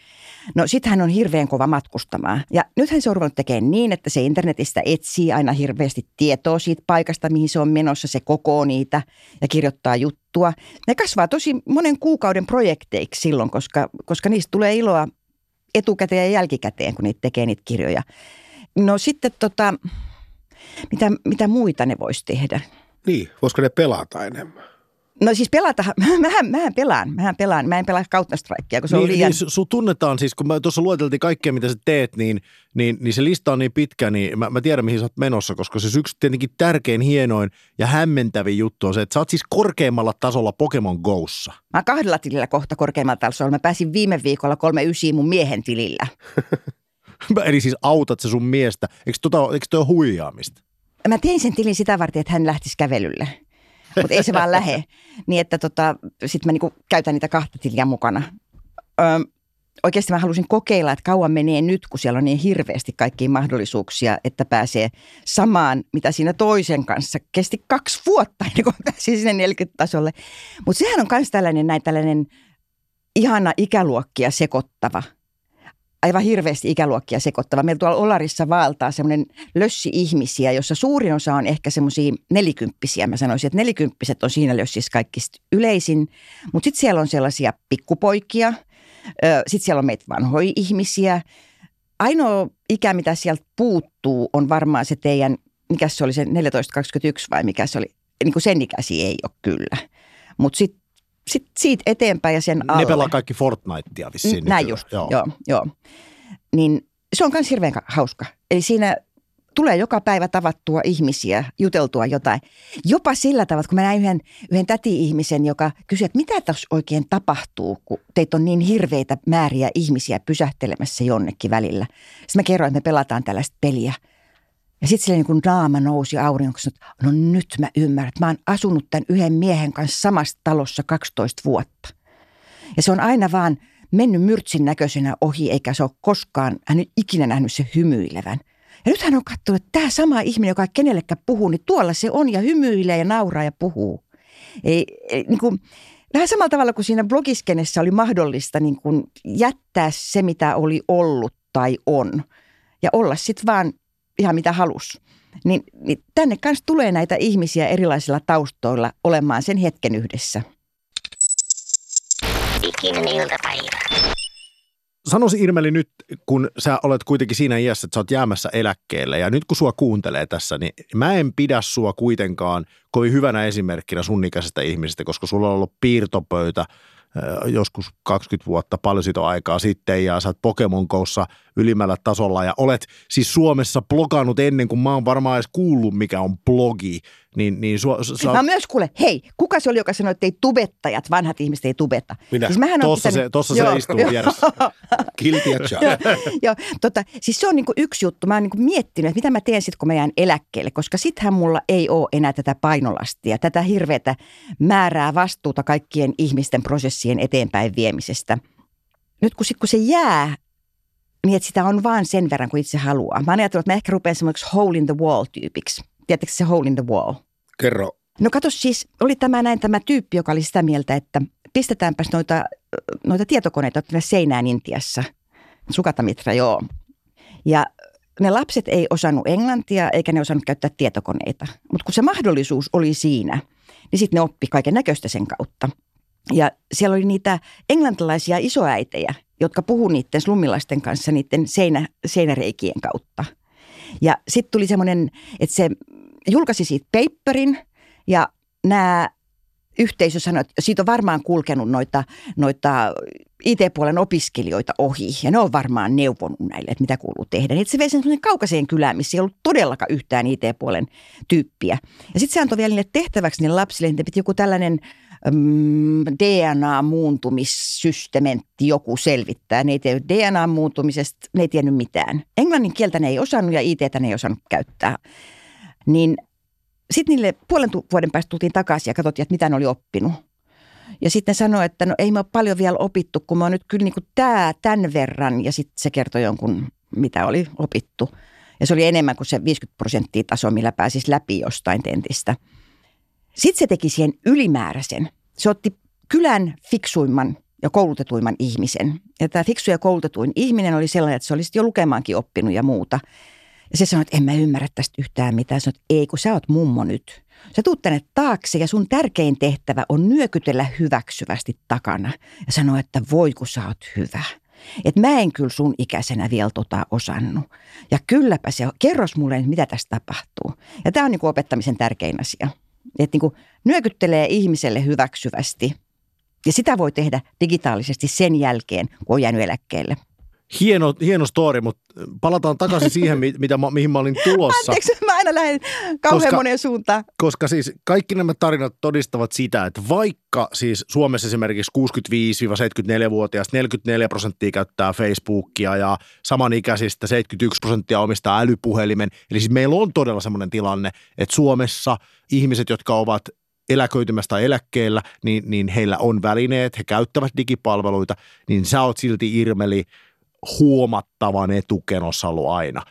No sitten hän on hirveän kova matkustamaan. Ja nythän se on ruvennut tekemään niin, että se internetistä etsii aina hirveästi tietoa siitä paikasta, mihin se on menossa. Se kokoo niitä ja kirjoittaa juttua. Ne kasvaa tosi monen kuukauden projekteiksi silloin, koska niistä tulee iloa etukäteen ja jälkikäteen, kun niitä tekee niitä kirjoja. No sitten mitä muita ne voisi tehdä? Niin, voisiko ne pelata enemmän? No siis pelata, mähän pelaan. Mä en pelaa Counter-Strikea, kun se on liian... Niin, sun tunnetaan siis, kun mä tuossa lueteltiin kaikkea, mitä sä teet, niin se lista on niin pitkä, niin mä tiedän, mihin sä oot menossa, koska se yksi tietenkin tärkein, hienoin ja hämmentävin juttu on se, että sä oot siis korkeimmalla tasolla Pokemon Go'ssa. Mä oon 2 tilillä kohta korkeimmalla tasolla. Mä pääsin viime viikolla 39 mun miehen tilillä. Eli siis autat sä sun miestä. Eikö toi ole huijaamista? Mä tein sen tilin sitä varten, että hän lähtisi kävelylle, mutta ei se vaan lähe. Niin, että sit mä niinku käytän niitä 2 tiliä mukana. Oikeasti mä halusin kokeilla, että kauan menee nyt, kun siellä on niin hirveästi kaikkia mahdollisuuksia, että pääsee samaan, mitä siinä toisen kanssa. Kesti 2 vuotta, ennen kuin pääsin sinne 40-tasolle. Mutta sehän on myös tällainen ihana ikäluokkia sekoittava. Aivan hirveästi ikäluokkia sekoittava. Meillä tuolla Olarissa valtaa semmoinen lössi ihmisiä, jossa suurin osa on ehkä semmoisia 40-vuotiaita. Mä sanoisin, että 40-vuotiaat on siinä lössissä kaikista yleisin. Mutta sitten siellä on sellaisia pikkupoikia. Sitten siellä on meitä vanhoja ihmisiä. Ainoa ikä, mitä sieltä puuttuu, on varmaan se teidän, mikä se oli se 14-21 vai mikä se oli. Niin kuin sen ikäisiä ei ole kyllä. Mutta sitten siitä eteenpäin ja sen alle. Ne pelaa kaikki Fortnitea vissiin. Näin just, joo. Niin se on myös hirveän hauska. Eli siinä tulee joka päivä tavattua ihmisiä, juteltua jotain. Jopa sillä tavalla, kun mä näin yhden täti-ihmisen, joka kysyi, että mitä tässä oikein tapahtuu, kun teitä on niin hirveitä määriä ihmisiä pysähtelemässä jonnekin välillä. Sitten mä kerroin, että me pelataan tällaista peliä. Ja sitten silleen niin naama nousi auringoksi, että no nyt mä ymmärrän, että mä oon asunut tämän yhden miehen kanssa samassa talossa 12 vuotta. Ja se on aina vaan mennyt myrtsin näköisenä ohi, eikä se ole koskaan, hän ei ikinä nähnyt se hymyilevän. Ja nyt hän on katsonut, että tämä sama ihminen, joka ei kenellekään puhuu, niin tuolla se on ja hymyilee ja nauraa ja puhuu. Ei, niin kuin, vähän samalla tavalla kuin siinä blogiskenessä oli mahdollista niin kuin jättää se, mitä oli ollut tai on. Ja olla sitten vaan... ihan mitä halus, niin tänne kanssa tulee näitä ihmisiä erilaisilla taustoilla olemaan sen hetken yhdessä. Ikinen iltapäivä. Sanoisin Irmeli nyt, kun sä olet kuitenkin siinä iässä, että sä oot jäämässä eläkkeelle ja nyt kun sua kuuntelee tässä, niin mä en pidä sua kuitenkaan kovin hyvänä esimerkkinä sun ikäisestä ihmisestä, koska sulla on ollut piirtopöytä joskus 20 vuotta, paljon siitä aikaa sitten, ja sä oot Pokemon Go'ssa ylimmällä tasolla, ja olet siis Suomessa blogannut ennen kuin mä oon varmaan edes kuullut, mikä on blogi. Mä myös kuulen, hei, kuka se oli, joka sanoi, että ei tubettajat, vanhat ihmiset ei tubetta? Minä, siis se istuu vieressä. Kilti ja siis se on niinku yksi juttu, mä oon niinku miettinyt, että mitä mä teen sitten, kun mä jään eläkkeelle, koska sittenhän mulla ei ole enää tätä painolastia, tätä hirveätä määrää vastuuta kaikkien ihmisten prosessien eteenpäin viemisestä. Nyt kun se jää, niin että sitä on vaan sen verran, kuin itse haluaa. Mä oon ajatellut, että mä ehkä rupean semmoiksi hole in the wall -tyypiksi. Tiedättekö se hole in the wall? Kerro. No kato siis, oli tämä tyyppi, joka oli sitä mieltä, että pistetäänpäs noita tietokoneita seinään Intiassa. Sukatamitra, joo. Ja ne lapset ei osannut englantia, eikä ne osannut käyttää tietokoneita. Mutta kun se mahdollisuus oli siinä, niin sitten ne oppi kaiken näköistä sen kautta. Ja siellä oli niitä englantilaisia isoäitejä, jotka puhuu niiden slummilaisten kanssa niiden seinäreikien kautta. Ja sitten tuli semmoinen, että se julkaisi siitä paperin ja nämä yhteisö sanoi, että siitä on varmaan kulkenut noita IT-puolen opiskelijoita ohi. Ja ne on varmaan neuvonut näille, että mitä kuuluu tehdä. Niin se vei semmoinen kaukaiseen kylään, missä ei ollut todellakaan yhtään IT-puolen tyyppiä. Ja sitten se antoi vielä niille tehtäväksi niille lapsille, että piti joku tällainen DNA-muuntumissystementti joku selvittää. Ne ei tiennyt DNA-muuntumisesta, ne ei tiennyt mitään. Englannin kieltä ne ei osannut ja IT:tä ne ei osannut käyttää. Niin sitten niille puolen vuoden päästä tultiin takaisin ja katsottiin, että mitä ne oli oppinut. Ja sitten sanoi, että no ei me ole paljon vielä opittu, kun mä oon nyt kyllä niin kuin tämän verran. Ja sitten se kertoi jonkun, mitä oli opittu. Ja se oli enemmän kuin se 50% taso, millä pääsisi läpi jostain tentistä. Sitten se teki siihen ylimääräisen. Se otti kylän fiksuimman ja koulutetuimman ihmisen. Ja tämä fiksu ja koulutetuin ihminen oli sellainen, että se olisi jo lukemaankin oppinut ja muuta. Ja se sanoi, että en mä ymmärrä tästä yhtään mitään. Sanoit, että ei, kun sä oot mummo nyt. Sä tuut tänne taakse ja sun tärkein tehtävä on nyökytellä hyväksyvästi takana. Ja sanoi, että voi kun sä oot hyvä. Että mä en kyllä sun ikäisenä vielä osannut. Ja kylläpä se on. Kerros mulle, mitä tässä tapahtuu. Ja tämä on niin kuin opettamisen tärkein asia. Että niin kuin nyökyttelee ihmiselle hyväksyvästi. Ja sitä voi tehdä digitaalisesti sen jälkeen, kun on jäänyt eläkkeelle. Hieno story, mutta palataan takaisin siihen, mihin mä olin tulossa. Anteeksi, mä aina lähden kauhean moneen suuntaan. Koska siis kaikki nämä tarinat todistavat sitä, että vaikka siis Suomessa esimerkiksi 65-74-vuotiaista 44% käyttää Facebookia ja samanikäisistä 71% omistaa älypuhelimen. Eli siis meillä on todella semmoinen tilanne, että Suomessa ihmiset, jotka ovat eläköitymästä eläkkeellä, niin heillä on välineet, he käyttävät digipalveluita, niin sä oot silti, Irmeli, huomattavan etukenossa ollut aina.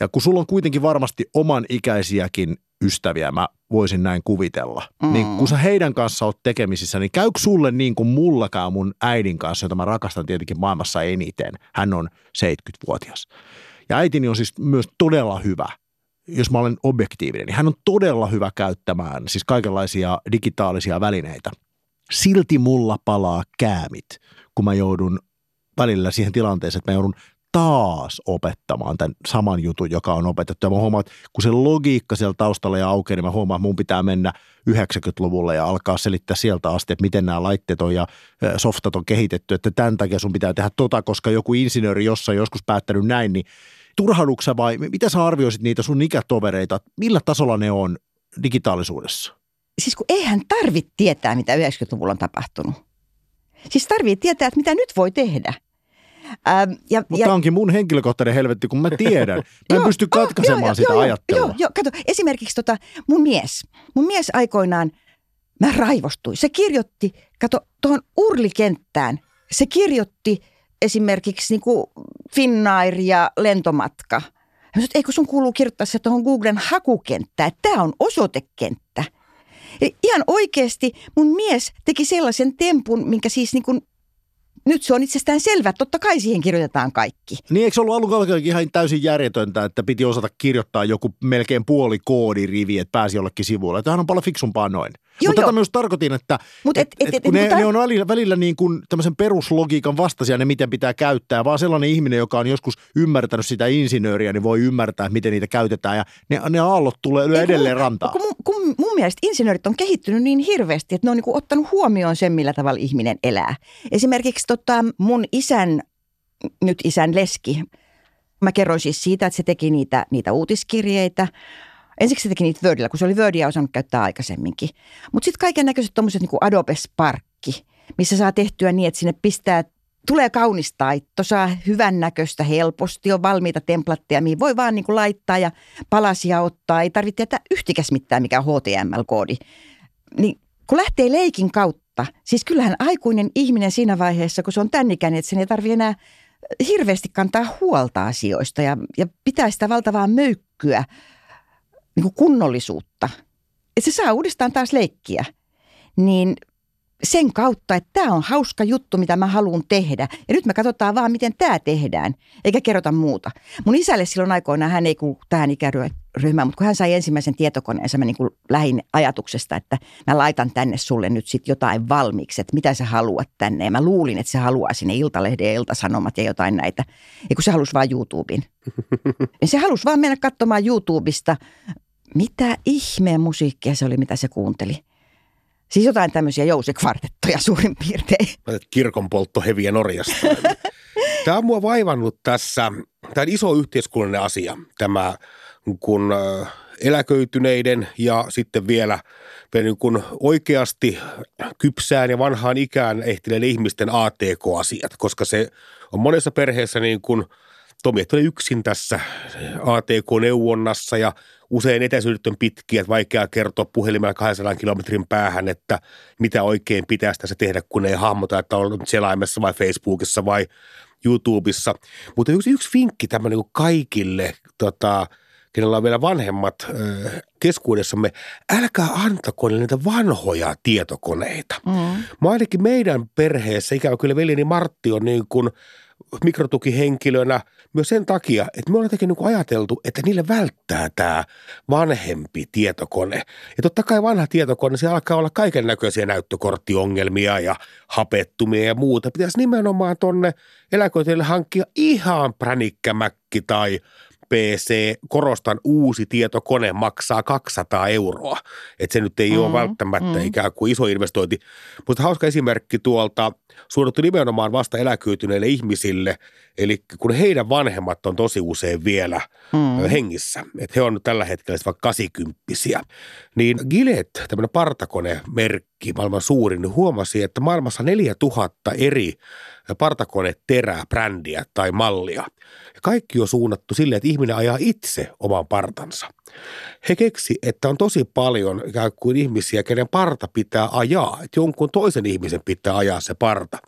Ja kun sulla on kuitenkin varmasti oman ikäisiäkin ystäviä, mä voisin näin kuvitella, niin kun sä heidän kanssa oot tekemisissä, niin käykö sulle niin kuin mullakaan mun äidin kanssa, jota mä rakastan tietenkin maailmassa eniten. Hän on 70-vuotias. Ja äitini on siis myös todella hyvä, jos mä olen objektiivinen, niin hän on todella hyvä käyttämään siis kaikenlaisia digitaalisia välineitä. Silti mulla palaa käämit, kun mä joudun välillä siihen tilanteeseen, että mä joudun taas opettamaan tämän saman jutun, joka on opetettu. Ja mä huomaan, että kun se logiikka siellä taustalla ja aukeaa, niin mä huomaan, että mun pitää mennä 90-luvulle ja alkaa selittää sieltä asti, että miten nämä laitteet on ja softat on kehitetty, että tämän takia sun pitää tehdä koska joku insinööri jossain joskus päättänyt näin, niin turhauduksa vai mitä sä arvioisit niitä sun ikätovereita, millä tasolla ne on digitaalisuudessa? Siis kun eihän tarvitse tietää, mitä 90-luvulla on tapahtunut. Siis tarvii tietää, että mitä nyt voi tehdä. Mutta tämä onkin mun henkilökohtainen helvetti, kun mä tiedän. Mä en pysty katkaisemaan sitä ajattelua. Joo, kato. Esimerkiksi mun mies aikoinaan, mä raivostuin. Se kirjoitti, kato, tuohon urlikenttään, se kirjoitti esimerkiksi niinku Finnair ja lentomatka. Mä sanoin, eikö sun kuuluu kirjoittaa se tuohon Googlen hakukenttään, että tämä on osoitekenttä. Eli ihan oikeasti mun mies teki sellaisen tempun, minkä siis niin kuin, nyt se on itsestään selvä, totta kai siihen kirjoitetaan kaikki. Niin eikö se ollut alkuun ihan täysin järjetöntä, että piti osata kirjoittaa joku melkein puoli koodirivi, että pääsi jollekin sivuille. Tämähän on paljon fiksumpaa noin. Mutta tätä myös tarkoitin, että ne on välillä niin kuin tämmöisen peruslogiikan vastaisia, ne miten pitää käyttää, vaan sellainen ihminen, joka on joskus ymmärtänyt sitä insinööriä, niin voi ymmärtää, miten niitä käytetään ja ne aallot tulee edelleen rantaan. Kun mun mielestä insinöörit on kehittynyt niin hirveästi, että ne on niin kuin ottanut huomioon sen, millä tavalla ihminen elää. Esimerkiksi mun isän leski, mä kerroin siis siitä, että se teki niitä uutiskirjeitä. Ensiksi se teki niitä Wordilla, kun se oli Wordia osannut käyttää aikaisemminkin. Mutta sitten kaiken näköiset tommoset niin kuin Adobe Sparkki, missä saa tehtyä niin, että sinne pistää, tulee kaunis taitto, saa hyvän näköistä helposti, on valmiita templatteja, mihin voi vaan niin kuin laittaa ja palasia ottaa. Ei tarvitse jättää yhtikäs mitään, mikä on HTML-koodi. Niin kun lähtee leikin kautta, siis kyllähän aikuinen ihminen siinä vaiheessa, kun se on tämän ikäinen, että sen ei tarvitse enää hirveästi kantaa huolta asioista ja pitää sitä valtavaa möykkyä. Niin kuin kunnollisuutta, että se saa uudestaan taas leikkiä, niin sen kautta, että tämä on hauska juttu, mitä mä haluan tehdä. Ja nyt me katsotaan vaan, miten tämä tehdään, eikä kerrota muuta. Mun isälle silloin aikoinaan, hän ei kuulu tähän ikäryhmään, mutta kun hän sai ensimmäisen tietokoneensa, mä niin kuin lähdin ajatuksesta, että mä laitan tänne sulle nyt sit jotain valmiiksi, että mitä sä haluat tänne. Ja mä luulin, että se haluaa sinne Iltalehden ja Iltasanomat ja jotain näitä. Ja kun se halusi vaan YouTubeen. Ja se halusi vaan mennä katsomaan YouTubesta. Mitä ihmeen musiikkia se oli, mitä se kuunteli? Siis jotain tämmöisiä jousikvartettoja suurin piirtein. Kirkon poltto heviä Norjasta. Tämä on mua vaivannut tässä. Tämä on iso yhteiskunnallinen asia, tämä kun eläköityneiden ja sitten vielä niin kuin oikeasti kypsään ja vanhaan ikään ehtineiden ihmisten ATK-asiat, koska se on monessa perheessä niin kuin Tomi, että oli yksin tässä ATK-neuvonnassa ja usein etäisyydet on pitkiä, että vaikeaa kertoa puhelimella 200 kilometrin päähän, että mitä oikein pitäisi tässä tehdä, kun ei hahmota, että on selaimessa vai Facebookissa vai YouTubessa. Mutta yksi vinkki tämmöinen kuin kaikille, kenellä on vielä vanhemmat keskuudessamme, älkää antako niitä vanhoja tietokoneita. Mä ainakin meidän perheessä, ikävä kyllä veljeni Martti on niin kuin mikrotukihenkilönä myös sen takia, että me ollaan jotenkin ajateltu, että niille välttää tämä vanhempi tietokone. Ja totta kai vanha tietokone, se alkaa olla kaiken näköisiä näyttökorttiongelmia ja hapettumia ja muuta. Pitäisi nimenomaan tonne eläköityneille hankkia ihan pränikkämäkki tai PC, korostan uusi tietokone, maksaa 200 €. Että se nyt ei ole välttämättä ikään kuin iso investointi. Mutta hauska esimerkki tuolta, suunnattu nimenomaan vasta eläköityneille ihmisille, eli kun heidän vanhemmat on tosi usein vielä hengissä, että he on nyt tällä hetkellä vaikka 80-vuotiaita, niin Gillette, tämmöinen partakonemerkki, maailman suurin, huomasi, että maailmassa 4000 eri partakoneterää, brändiä tai mallia. Ja kaikki on suunnattu silleen, että ihminen ajaa itse oman partansa. He keksi, että on tosi paljon ikään kuin ihmisiä, kenen parta pitää ajaa. Että jonkun toisen ihmisen pitää ajaa se parta.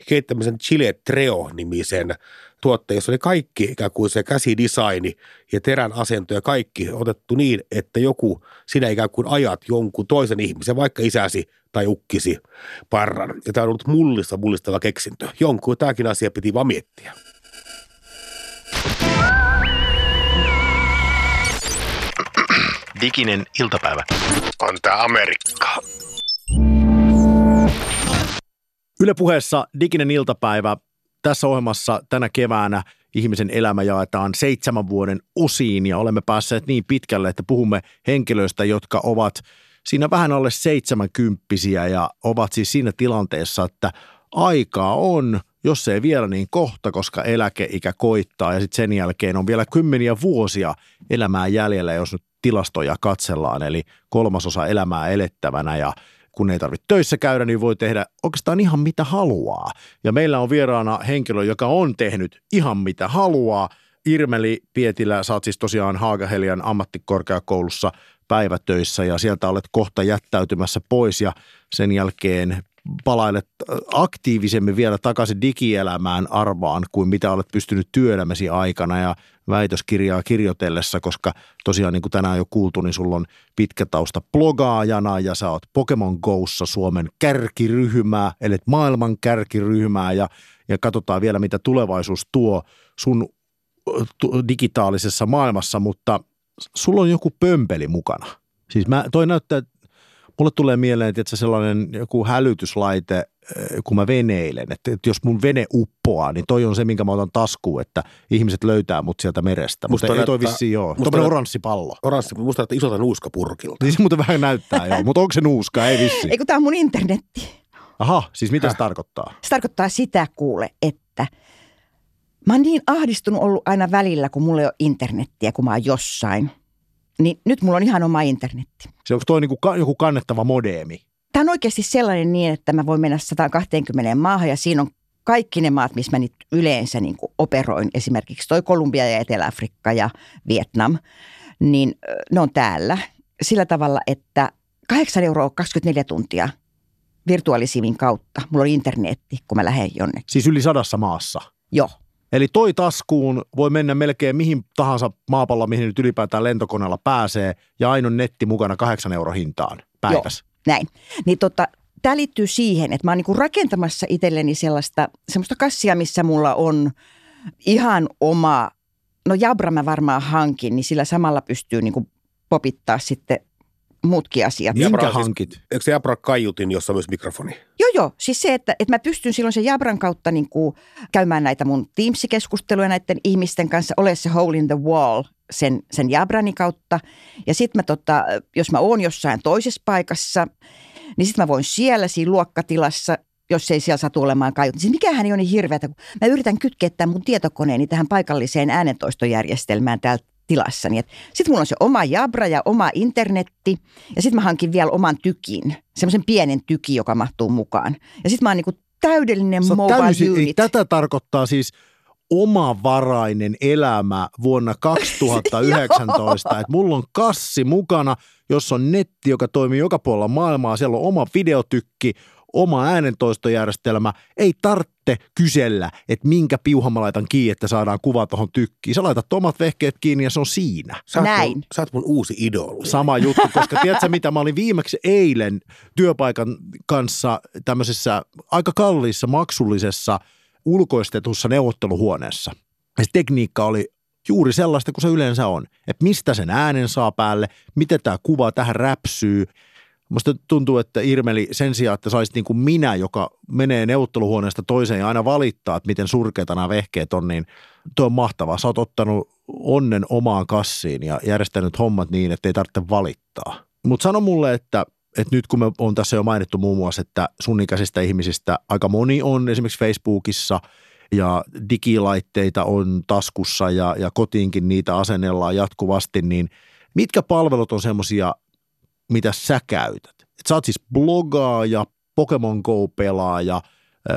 He kehitti tämmöisen Chile Treo-nimisen tuotteen, jossa oli kaikki ikään kuin se käsidesigni ja terän asento ja kaikki otettu niin, että joku, sinä ikään kuin ajat jonkun toisen ihmisen, vaikka isäsi tai ukkisi parran. Ja tämä on ollut mullistava keksintö. Jonkun tämäkin asia piti vaan miettiä. Diginen iltapäivä. On tää Amerikka. Yle Puheessa Diginen iltapäivä. Tässä ohjelmassa tänä keväänä ihmisen elämä jaetaan 7 vuoden osiin ja olemme päässeet niin pitkälle, että puhumme henkilöistä, jotka ovat siinä vähän alle 70-vuotiaita ja ovat siis siinä tilanteessa, että aikaa on, jos ei vielä niin kohta, koska eläkeikä koittaa ja sitten sen jälkeen on vielä 10 vuosia elämää jäljellä, jos nyt tilastoja katsellaan, eli 3/3 elämää elettävänä ja kun ei tarvitse töissä käydä, niin voi tehdä oikeastaan ihan mitä haluaa. Ja meillä on vieraana henkilö, joka on tehnyt ihan mitä haluaa. Irmeli Pietilä, sä oot siis tosiaan Haagahelian ammattikorkeakoulussa päivätöissä ja sieltä olet kohta jättäytymässä pois ja sen jälkeen palailet aktiivisemmin vielä takaisin digielämään arvaan kuin mitä olet pystynyt työelämäsi aikana ja väitöskirjaa kirjoitellessa, koska tosiaan niin kuin tänään jo kuultu, niin sulla on pitkä tausta blogaajana ja sä oot Pokemon Go'ssa Suomen kärkiryhmää, eli maailman kärkiryhmää ja katsotaan vielä mitä tulevaisuus tuo sun digitaalisessa maailmassa, mutta sulla on joku pömpeli mukana. Siis toi näyttää, mulle tulee mieleen, että sellainen joku hälytyslaite, kun mä veneilen, että jos mun vene uppoaa, niin toi on se, minkä mä otan taskuun, että ihmiset löytää mut sieltä merestä. Mutta ei toi vissiin joo. Tuommoinen oranssi pallo. Oranssi, musta näyttää isolta nuuskapurkilta. Niin se muuten vähän näyttää joo, mutta onko se nuuska? Ei vissiin. Eikö tää on mun internetti. Aha, siis mitä se tarkoittaa? Se tarkoittaa sitä kuule, että mä oon niin ahdistunut ollut aina välillä, kun mulla ei ole internettiä, kun mä oon jossain. Niin nyt mulla on ihan oma internetti. Se onko toi niinku joku kannettava modeemi? Tämä on oikeasti sellainen niin, että mä voin mennä 120 maahan ja siinä on kaikki ne maat, missä mä nyt yleensä niin kuin operoin. Esimerkiksi toi Kolumbia ja Etelä-Afrikka ja Vietnam, niin ne on täällä sillä tavalla, että 8 € 24 tuntia virtuaalisivin kautta. Mulla on internetti, kun mä lähden jonnekin. Siis yli 100 maassa? Joo. Eli toi taskuun voi mennä melkein mihin tahansa maapalloon, mihin nyt ylipäätään lentokoneella pääsee, ja ainoa netti mukana 8 € hintaan päivässä. Joo, näin. Niin tämä liittyy siihen, että mä oon niinku rakentamassa itselleni semmoista kassia, missä mulla on ihan oma, no Jabra mä varmaan hankin, niin sillä samalla pystyy niinku popittaa sitten muutkin asiat. Minkä hankit? Siis, eikö se Jabra kaiutin, jossa on myös mikrofoni? Joo. Siis se, että mä pystyn silloin sen Jabran kautta niin kuin käymään näitä mun Teams-keskusteluja näiden ihmisten kanssa. Ole se hole in the wall sen Jabrani kautta. Ja sitten mä jos mä oon jossain toisessa paikassa, niin sitten mä voin siinä luokkatilassa, jos ei siellä satu olemaan kaiutin. Siis mikähän ei ole niin hirveätä, kun mä yritän kytkeä tämän mun tietokoneeni tähän paikalliseen äänentoistojärjestelmään täältä tilassani. Sitten mulla on se oma jabra ja oma internetti ja sitten mä hankin vielä oman tykin, semmoisen pienen tykin, joka mahtuu mukaan. Ja sitten mä oon niinku täydellinen mobile unit. Tätä tarkoittaa siis omavarainen elämä vuonna 2019, että mulla on kassi mukana, jossa on netti, joka toimii joka puolella maailmaa, siellä on oma videotykki, oma äänentoistojärjestelmä, ei tarvitse kysellä, että minkä piuhan mä laitan kiinni, että saadaan kuva tuohon tykkiin. Sä laitat omat vehkeet kiinni ja se on siinä. Sä oot mun uusi idoli. Sama juttu, koska tiedätkö mitä, mä olin viimeksi eilen työpaikan kanssa tämmöisessä aika kalliissa, maksullisessa, ulkoistetussa neuvotteluhuoneessa. Ja se tekniikka oli juuri sellaista kuin se yleensä on, että mistä sen äänen saa päälle, miten tämä kuva tähän räpsyy. Musta tuntuu, että Irmeli sen sijaan, että saisit niin kuin minä, joka menee neuvotteluhuoneesta toiseen ja aina valittaa, että miten surkeita nämä vehkeet on, niin tuo on mahtavaa. Sä oot ottanut onnen omaan kassiin ja järjestänyt hommat niin, että ei tarvitse valittaa. Mutta sano mulle, että nyt kun me on tässä jo mainittu muun muassa, että sun ikäisistä ihmisistä aika moni on esimerkiksi Facebookissa ja digilaitteita on taskussa ja kotiinkin niitä asennellaan jatkuvasti, niin mitkä palvelut on semmoisia, mitä sä käytät? Et sä oot siis blogaaja, Pokemon Go-pelaaja,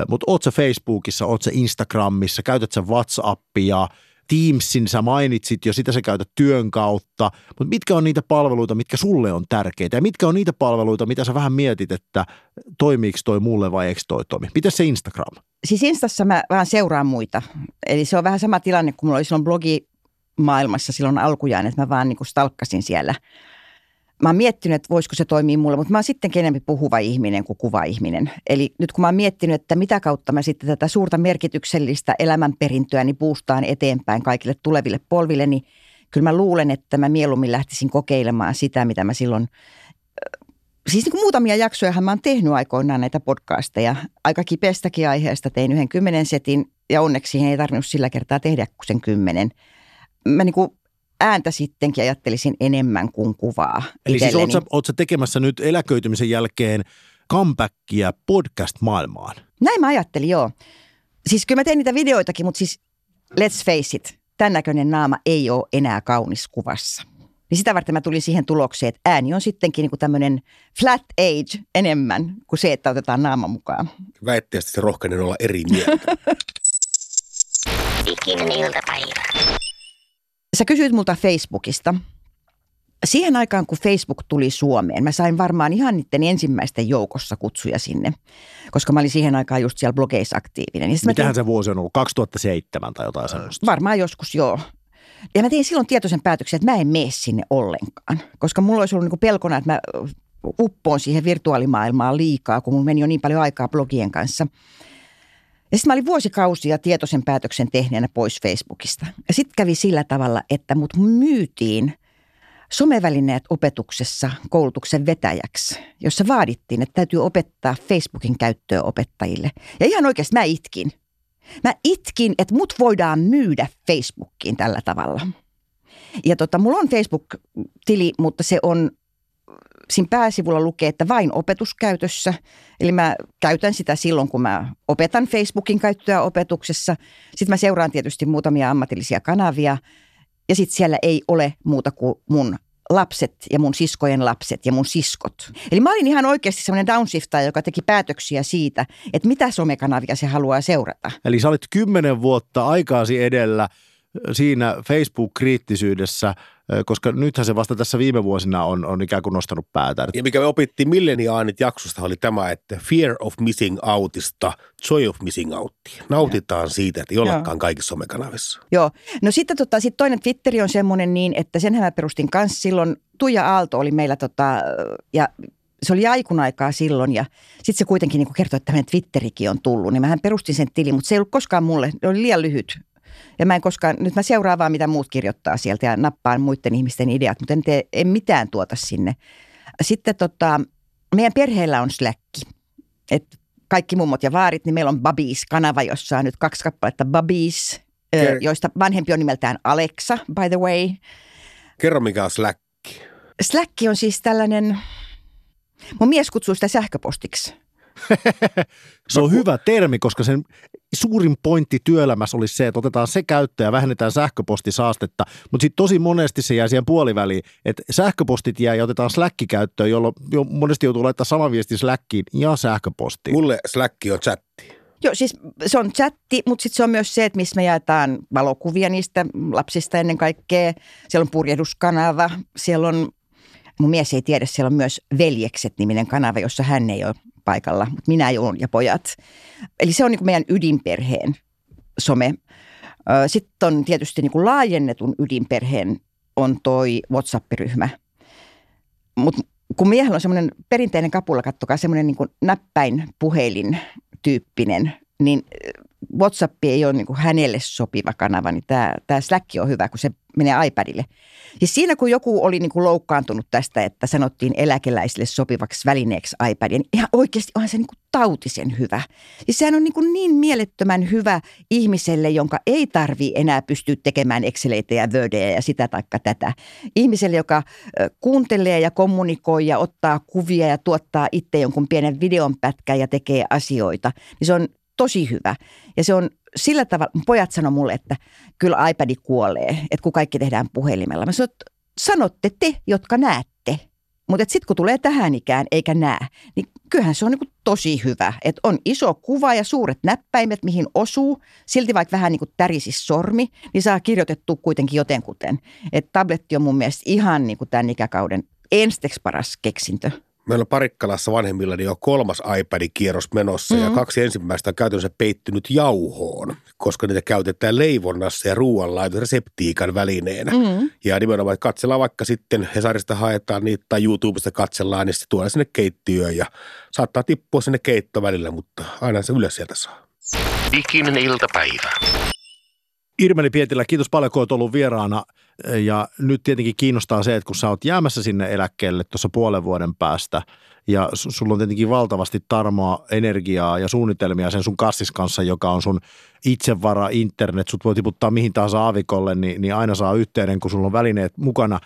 mutta oot sä Facebookissa, oot sä Instagramissa, käytät sä WhatsAppia, Teamsin sä mainitsit jo, sitä sä käytät työn kautta, mutta mitkä on niitä palveluita, mitkä sulle on tärkeitä ja mitkä on niitä palveluita, mitä sä vähän mietit, että toimiiko toi mulle vai eikö toi toimi? Mites se Instagram? Siis Instassa mä vähän seuraan muita, eli se on vähän sama tilanne kuin mulla oli silloin blogimaailmassa silloin alkujaan, että mä vaan niin kuin stalkkasin siellä. Mä oon miettinyt, että voisiko se toimia mulle, mutta mä oon sittenkin enemmän puhuva ihminen kuin kuva ihminen. Eli nyt kun mä oon miettinyt, että mitä kautta mä sitten tätä suurta merkityksellistä elämänperintöäni niin boostaan eteenpäin kaikille tuleville polville, niin kyllä mä luulen, että mä mieluummin lähtisin kokeilemaan sitä, mitä mä silloin... Siis niin kuin muutamia jaksojahan mä oon tehnyt aikoinaan näitä podcasteja. Aika kipeästäkin aiheesta tein 10 setin ja onneksi siihen ei tarvinnut sillä kertaa tehdä kuin sen 10. Mä niin kuin ääntä sittenkin ajattelisin enemmän kuin kuvaa. Eli itselleni. Siis ootko tekemässä nyt eläköitymisen jälkeen comebackia podcast-maailmaan? Näin mä ajattelin, joo. Siis kyllä mä tein niitä videoitakin, mutta siis let's face it, tämän näköinen naama ei ole enää kaunis kuvassa. Niin sitä varten mä tulin siihen tulokseen, että ääni on sittenkin niin kuin tämmöinen flat age enemmän kuin se, että otetaan naama mukaan. Väitteästi se rohkeinen olla eri mieltä. Ikinen iltapäivä. Sä kysyit multa Facebookista. Siihen aikaan, kun Facebook tuli Suomeen, mä sain varmaan ihan niiden ensimmäisten joukossa kutsuja sinne, koska mä olin siihen aikaan just siellä blogeissa aktiivinen. Mitähän se vuosi on ollut? 2007 tai jotain sellaista? Varmaan joskus, joo. Ja mä tein silloin tietoisen päätöksen, että mä en mene sinne ollenkaan, koska mulla olisi ollut niinku pelkona, että mä uppoon siihen virtuaalimaailmaan liikaa, kun mulla meni jo niin paljon aikaa blogien kanssa. Ja sitten mä olin vuosikausia tietoisen päätöksen tehneenä pois Facebookista. Ja sitten kävi sillä tavalla, että mut myytiin somevälineet opetuksessa koulutuksen vetäjäksi, jossa vaadittiin, että täytyy opettaa Facebookin käyttöä opettajille. Ja ihan oikeasti mä itkin. Mä itkin, että mut voidaan myydä Facebookiin tällä tavalla. Ja mulla on Facebook-tili, mutta se on... Siinä pääsivulla lukee, että vain opetuskäytössä, eli mä käytän sitä silloin, kun mä opetan Facebookin käyttöä opetuksessa. Sitten mä seuraan tietysti muutamia ammatillisia kanavia ja sitten siellä ei ole muuta kuin mun lapset ja mun siskojen lapset ja mun siskot. Eli mä olin ihan oikeasti semmoinen downshiftaja, joka teki päätöksiä siitä, että mitä somekanavia se haluaa seurata. Eli sä olit 10 vuotta aikaasi edellä siinä Facebook-kriittisyydessä, koska nythän se vasta tässä viime vuosina on ikään kuin nostanut päätä. Ja mikä me opittiin milleniaanit jaksosta oli tämä, että fear of missing outista, joy of missing outti. Nautitaan siitä, että ei olekaan kaikissa somekanavissa. Joo. No sitten sit toinen Twitteri on semmoinen niin, että senhän mä perustin kanssa silloin. Tuija Aalto oli meillä ja se oli aikun aikaa silloin ja sitten se kuitenkin niin kertoi, että tämmöinen Twitterikin on tullut. Niin mähän perustin sen tilin, mutta se ei ollut koskaan mulle, se oli liian lyhyt. Ja mä en koskaan, nyt mä seuraan vaan mitä muut kirjoittaa sieltä ja nappaan muiden ihmisten ideat, mutta en mitään tuota sinne. Sitten meidän perheellä on Slack. Et kaikki mummot ja vaarit, niin meillä on Babies-kanava, jossa on nyt 2 kappaletta Babies, joista vanhempi on nimeltään Alexa, by the way. Kerro mikä on Slack. Slack on siis tällainen, mun mies kutsuu sitä sähköpostiksi. Se on hyvä termi, koska sen suurin pointti työelämässä olisi se, että otetaan se käyttöön ja vähennetään sähköpostisaastetta, mutta sitten tosi monesti se jää siihen puoliväliin, että sähköpostit jää ja otetaan Slack käyttöön, jolloin monesti joutuu laittaa sama viesti Slackiin ja sähköpostiin. Mulle Slack on chatti. Joo, siis se on chatti, mutta sitten se on myös se, että missä me jaetaan valokuvia niistä lapsista ennen kaikkea. Siellä on purjehduskanava, siellä on, mun mies ei tiedä, siellä on myös Veljekset-niminen kanava, jossa hän ei ole paikalla, mutta minä joon ja pojat. Eli se on niin meidän ydinperheen some. Sitten on tietysti niin laajennetun ydinperheen on toi WhatsApp-ryhmä. Mutta kun miehellä on semmoinen perinteinen kapula, kattokaa semmoinen niin näppäin puhelin tyyppinen, niin WhatsApp ei ole niin hänelle sopiva kanava, niin tämä Slack on hyvä, kun se menee iPadille. Ja siinä kun joku oli niin loukkaantunut tästä, että sanottiin eläkeläisille sopivaksi välineeksi iPadia, niin ihan oikeasti onhan se niin tautisen hyvä. Ja sehän on niin mielettömän hyvä ihmiselle, jonka ei tarvitse enää pystyä tekemään Exceleitä ja Wordeja ja sitä taikka tätä. Ihmiselle, joka kuuntelee ja kommunikoi ja ottaa kuvia ja tuottaa itse jonkun pienen videon pätkän ja tekee asioita, niin se on tosi hyvä. Ja se on sillä tavalla, pojat sanoi mulle, että kyllä iPad kuolee, että kun kaikki tehdään puhelimella. Mä sanoin, että sanotte te, jotka näette. Mutta sitten kun tulee tähän ikään eikä näe, niin kyllähän se on niinku tosi hyvä. Että on iso kuva ja suuret näppäimet, mihin osuu. Silti vaikka vähän niinku tärisis sormi, niin saa kirjoitettua kuitenkin jotenkuten. Että tabletti on mun mielestä ihan niinku tämän ikäkauden ensiksi paras keksintö. Meillä on Parikkalassa vanhemmillani jo kolmas iPad-kierros menossa ja kaksi ensimmäistä on käytännössä peittynyt jauhoon, koska niitä käytetään leivonnassa ja ruoanlaiton reseptiikan välineenä. Ja nimenomaan katsellaan vaikka sitten Hesarista haetaan niitä tai YouTubesta katsellaan, niin se tuodaan sinne keittiöön ja saattaa tippua sinne keitto välillä, mutta aina se ylös sieltä saa. Diginen iltapäivä. Irmeli Pietilä, kiitos paljon, kun olet ollut vieraana. Ja nyt tietenkin kiinnostaa se, että kun sä oot jäämässä sinne eläkkeelle tuossa puolen vuoden päästä ja sulla on tietenkin valtavasti tarmoa, energiaa ja suunnitelmia sen sun kassis kanssa, joka on sun itsevara, internet, sut voi tiputtaa mihin tahansa aavikolle, niin aina saa yhteyden, kun sulla on välineet mukana.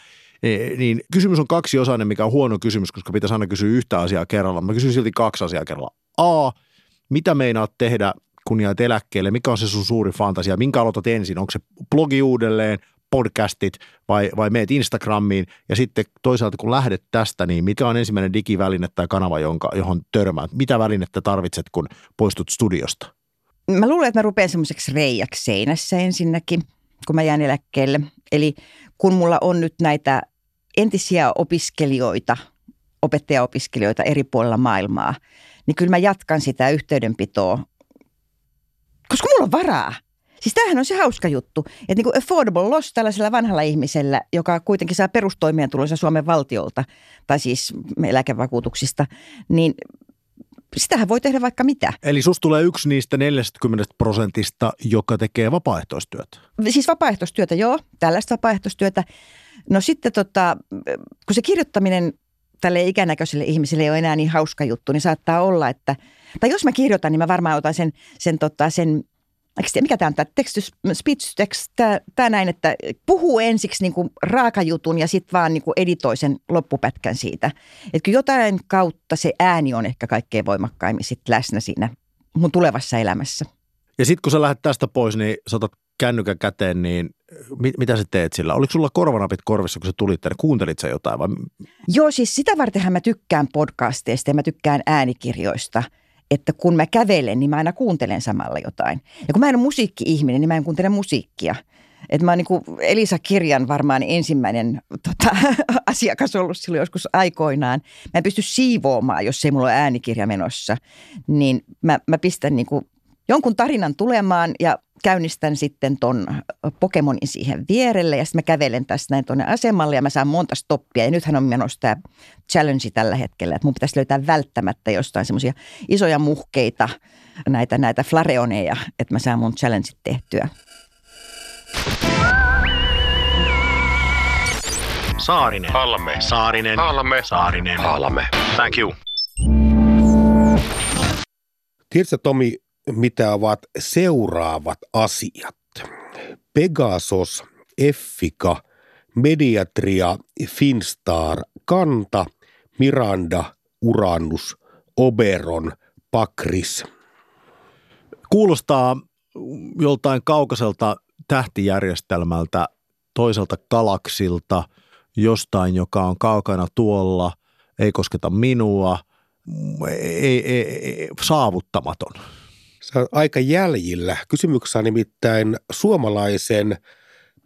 Niin kysymys on kaksiosainen, mikä on huono kysymys, koska pitäisi aina kysyä yhtä asiaa kerrallaan. Mä kysyn silti kaksi asiaa kerrallaan. A, mitä meinaat tehdä, kun jäät eläkkeelle? Mikä on se sun suuri fantasia? Minkä aloitat ensin? Onko se blogi uudelleen, podcastit vai meet Instagramiin? Ja sitten toisaalta kun lähdet tästä, niin mikä on ensimmäinen digiväline tai kanava, johon törmäät? Mitä välinettä tarvitset, kun poistut studiosta? Mä luulen, että mä rupean semmoiseksi reiäksi seinässä ensinnäkin, kun mä jään eläkkeelle. Eli kun mulla on nyt näitä entisiä opiskelijoita, opettajaopiskelijoita eri puolilla maailmaa, niin kyllä mä jatkan sitä yhteydenpitoa. Koska mulla on varaa. Siis tämähän on se hauska juttu, että niin kuin affordable loss tällaisella vanhalla ihmisellä, joka kuitenkin saa perustoimeentulonsa Suomen valtiolta, tai siis eläkevakuutuksista, niin sitähän voi tehdä vaikka mitä. Eli susta tulee yksi niistä 40%, joka tekee vapaaehtoistyötä. Siis vapaaehtoistyötä, joo, tällaista vapaaehtoistyötä. No sitten kun se kirjoittaminen tälle ikänäköiselle ihmiselle ei ole enää niin hauska juttu, niin saattaa olla, että tai jos mä kirjoitan, niin mä varmaan otan sen mikä tämä on tämä teksty, speech text, tämä näin, että puhuu ensiksi niinku raakajutun ja sitten vaan niinku editoi sen loppupätkän siitä. Että jotain kautta se ääni on ehkä kaikkein voimakkaimmin sit läsnä siinä mun tulevassa elämässä. Ja sitten kun sä lähdet tästä pois, niin sä otat kännykän käteen, niin mitä sä teet sillä? Oliko sulla korvanapit korvissa, kun sä tulit tänne? Kuuntelit sä jotain vai? Joo, siis sitä vartenhan mä tykkään podcasteista ja mä tykkään äänikirjoista. Että kun mä kävelen, niin mä aina kuuntelen samalla jotain. Ja kun mä en ole musiikki-ihminen, niin mä en kuuntele musiikkia. Että mä oon niin kuin Elisa Kirjan varmaan ensimmäinen asiakas ollut silloin joskus aikoinaan. Mä en pysty siivoamaan, jos ei mulla ole äänikirja menossa. Niin mä pistän niin kuin jonkun tarinan tulemaan ja käynnistän sitten ton Pokemonin siihen vierelle. Ja sitten mä kävelen tästä näin tuonne asemalle ja mä saan monta stoppia. Ja nythän on menossa tämä challenge tällä hetkellä. Että mun pitäisi löytää välttämättä jostain semmoisia isoja muhkeita, näitä flareoneja, että mä saan mun challengeit tehtyä. Saarinen. Halme. Saarinen. Halme. Saarinen. Halme. Thank you. Tiedätkö, Tomi, mitä ovat seuraavat asiat? Pegasus, Effika, Mediatria, Finstar, Kanta, Miranda, Uranus, Oberon, Pakris. Kuulostaa joltain kaukaiselta tähtijärjestelmältä, toiselta galaksilta, jostain, joka on kaukana tuolla, ei kosketa minua, ei saavuttamaton. Se on aika jäljillä. Kysymyksessä on nimittäin suomalaisen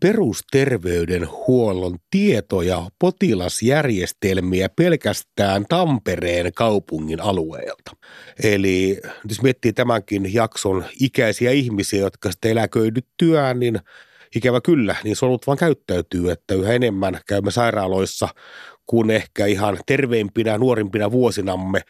perusterveydenhuollon tietoja potilasjärjestelmiä pelkästään Tampereen kaupungin alueelta. Eli jos miettii tämänkin jakson ikäisiä ihmisiä, jotka sitten eläköidyttyään, niin ikävä kyllä, niin solut vaan käyttäytyy, että yhä enemmän käymme sairaaloissa kuin ehkä ihan terveimpinä, nuorimpina vuosinamme,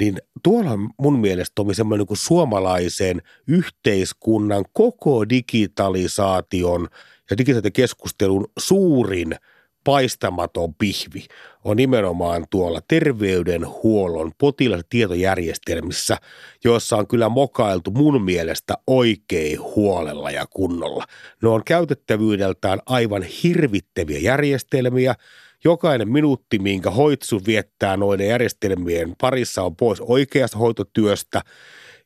niin tuolla mun mielestä on semmoinen niin suomalaisen yhteiskunnan koko digitalisaation ja digitaatikeskustelun suurin paistamaton pihvi on nimenomaan tuolla terveydenhuollon potilastietojärjestelmissä, joissa on kyllä mokailtu mun mielestä oikein huolella ja kunnolla. Ne on käytettävyydeltään aivan hirvittäviä järjestelmiä. Jokainen minuutti, minkä hoitsu viettää noiden järjestelmien parissa, on pois oikeasta hoitotyöstä.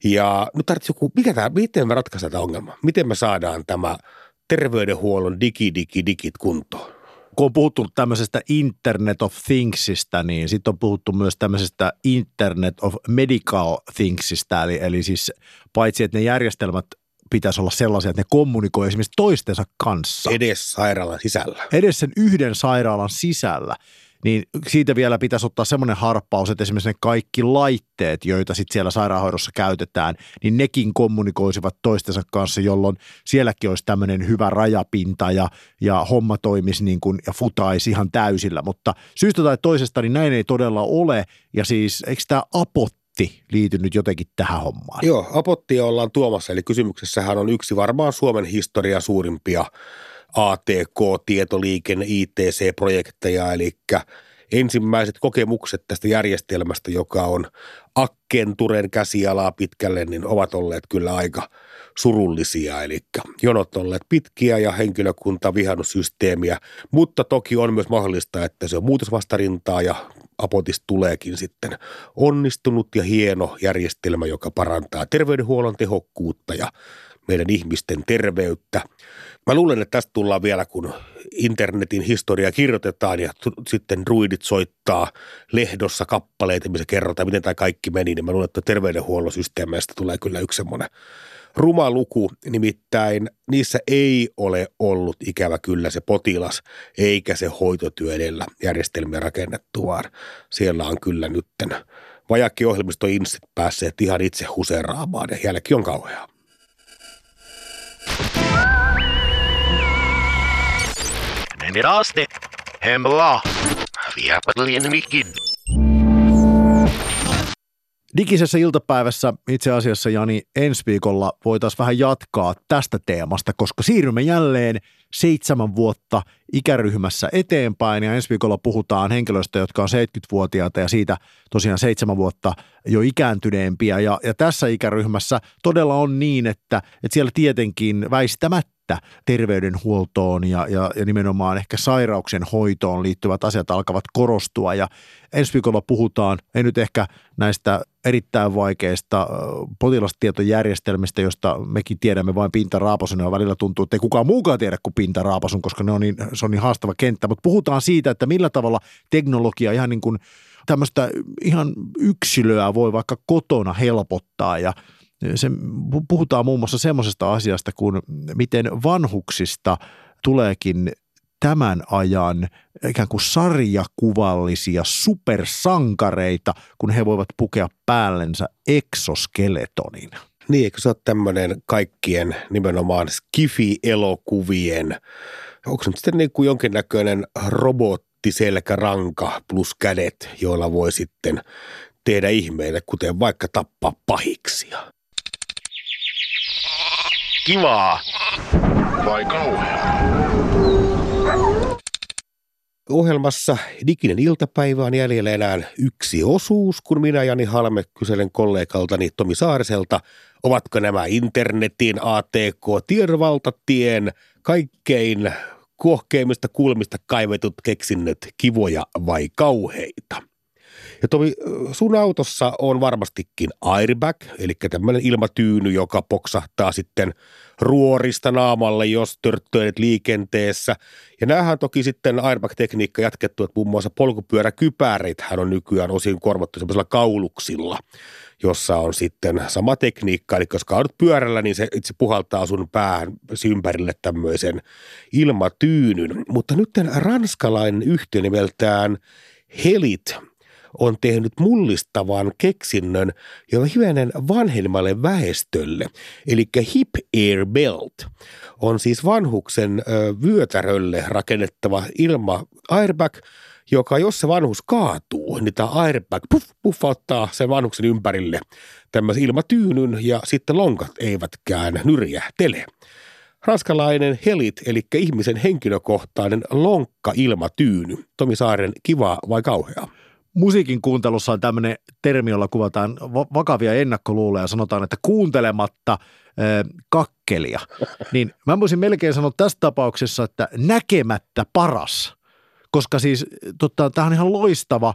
Ja nyt tarvitsisi joku, miten me ratkaistaan tämä ongelma? Miten me saadaan tämä terveydenhuollon digit kuntoon? Kun on puhuttu tämmöisestä Internet of Thingsista, niin sitten on puhuttu myös tämmöisestä Internet of Medical Thingsista, eli siis paitsi, että ne järjestelmät pitäisi olla sellaisia, että ne kommunikoi esimerkiksi toistensa kanssa. Edes sairaalan sisällä. Edes sen yhden sairaalan sisällä. Niin siitä vielä pitäisi ottaa semmoinen harppaus, että esimerkiksi ne kaikki laitteet, joita sitten siellä sairaanhoidossa käytetään, niin nekin kommunikoisivat toistensa kanssa, jolloin sielläkin olisi tämmöinen hyvä rajapinta ja homma toimisi niin kuin ja futaisi ihan täysillä. Mutta syystä tai toisesta niin näin ei todella ole ja siis eikö tämä apotti liity nyt jotenkin tähän hommaan? Joo, apottia ollaan tuomassa eli kysymyksessähän on yksi varmaan Suomen historian suurimpia ATK-tietoliikenne, ITC-projekteja, eli ensimmäiset kokemukset tästä järjestelmästä, joka on Akkenturen käsialaa pitkälle, niin ovat olleet kyllä aika surullisia, eli jonot olleet pitkiä ja henkilökunta vihannut systeemiä, mutta toki on myös mahdollista, että se on muutosvastarintaa ja apotista tuleekin sitten onnistunut ja hieno järjestelmä, joka parantaa terveydenhuollon tehokkuutta ja meidän ihmisten terveyttä. Mä luulen, että tästä tullaan vielä, kun internetin historia kirjoitetaan ja sitten druidit soittaa lehdossa kappaleita, missä kerrotaan, miten tämä kaikki meni, niin mä luulen, että terveydenhuollon systeemeistä tulee kyllä yksi semmoinen ruma luku, nimittäin niissä ei ole ollut ikävä kyllä se potilas eikä se hoitotyö edellä järjestelmiä rakennettu, vaan siellä on kyllä nytten vajakkiohjelmistoinstit päässeet ihan itse huseeraamaan ja jälki on kauheaa. Digisessä iltapäivässä itse asiassa, Jani, ensi viikolla voitaisiin vähän jatkaa tästä teemasta, koska siirrymme jälleen 7 vuotta ikäryhmässä eteenpäin ja ensi viikolla puhutaan henkilöistä, jotka on 70-vuotiaita ja siitä tosiaan 7 vuotta jo ikääntyneempiä ja tässä ikäryhmässä todella on niin, että siellä tietenkin väistämättä terveydenhuoltoon ja nimenomaan ehkä sairauksien hoitoon liittyvät asiat alkavat korostua ja ensi viikolla puhutaan, ei nyt ehkä näistä erittäin vaikeista potilastietojärjestelmistä, josta mekin tiedämme vain pintaraapasun ja välillä tuntuu, että ei kukaan muukaan tiedä kuin pintaraapasun, koska se on niin haastava kenttä, mutta puhutaan siitä, että millä tavalla teknologia ihan niin kuin tämmöistä ihan yksilöä voi vaikka kotona helpottaa ja puhutaan muun muassa semmoisesta asiasta, kuin miten vanhuksista tuleekin tämän ajan ikään kuin sarjakuvallisia supersankareita, kun he voivat pukea päällensä eksoskeletonin. Niin, eikö se ole tämmöinen kaikkien nimenomaan skifi-elokuvien, onko se sitten niin kuin jonkinnäköinen robottiselkäranka plus kädet, joilla voi sitten tehdä ihmeitä, kuten vaikka tappaa pahiksia. Kivaa vai kauheaa? Ohjelmassa diginen iltapäivä on jäljellä enää 1 osuus, kun minä Jani Halme kyselen kollegaltani Tomi Saariselta, ovatko nämä internetin, ATK-tiedonvaltatien, kaikkein kuohkeimmista kulmista kaivetut keksinnöt kivoja vai kauheita? Tomi, sun autossa on varmastikin airbag, eli tämmöinen ilmatyyny, joka poksahtaa sitten ruorista naamalle, jos törttöilet liikenteessä. Ja näähän toki sitten airbag-tekniikka jatkettu, että muun muassa polkupyöräkypärithän on nykyään osin korvattu semmoisella kauluksilla, jossa on sitten sama tekniikka. Eli jos kaadut pyörällä, niin se itse puhaltaa sun päähän ympärille tämmöisen ilmatyynyn. Mutta nyt ranskalainen yhtiö nimeltään Hélite on tehnyt mullistavan keksinnön jo hivenen vanhemmalle väestölle. Eli hip air belt on siis vanhuksen vyötärölle rakennettava airbag, joka jos se vanhus kaatuu, niin tämä airbag puffauttaa sen vanhuksen ympärille tämmöisen ilmatyynyn ja sitten lonkat eivätkään nyrjähtele. Ranskalainen Hélite, eli ihmisen henkilökohtainen lonkka-ilmatyyny. Tomi Saarinen, kivaa vai kauheaa? Musiikin kuuntelussa on tämmöinen termi, jolla kuvataan vakavia ennakkoluuloja. Sanotaan, että kuuntelematta kakkelia. Niin mä voisin melkein sanoa tässä tapauksessa, että näkemättä paras. Koska siis tämä on ihan loistava,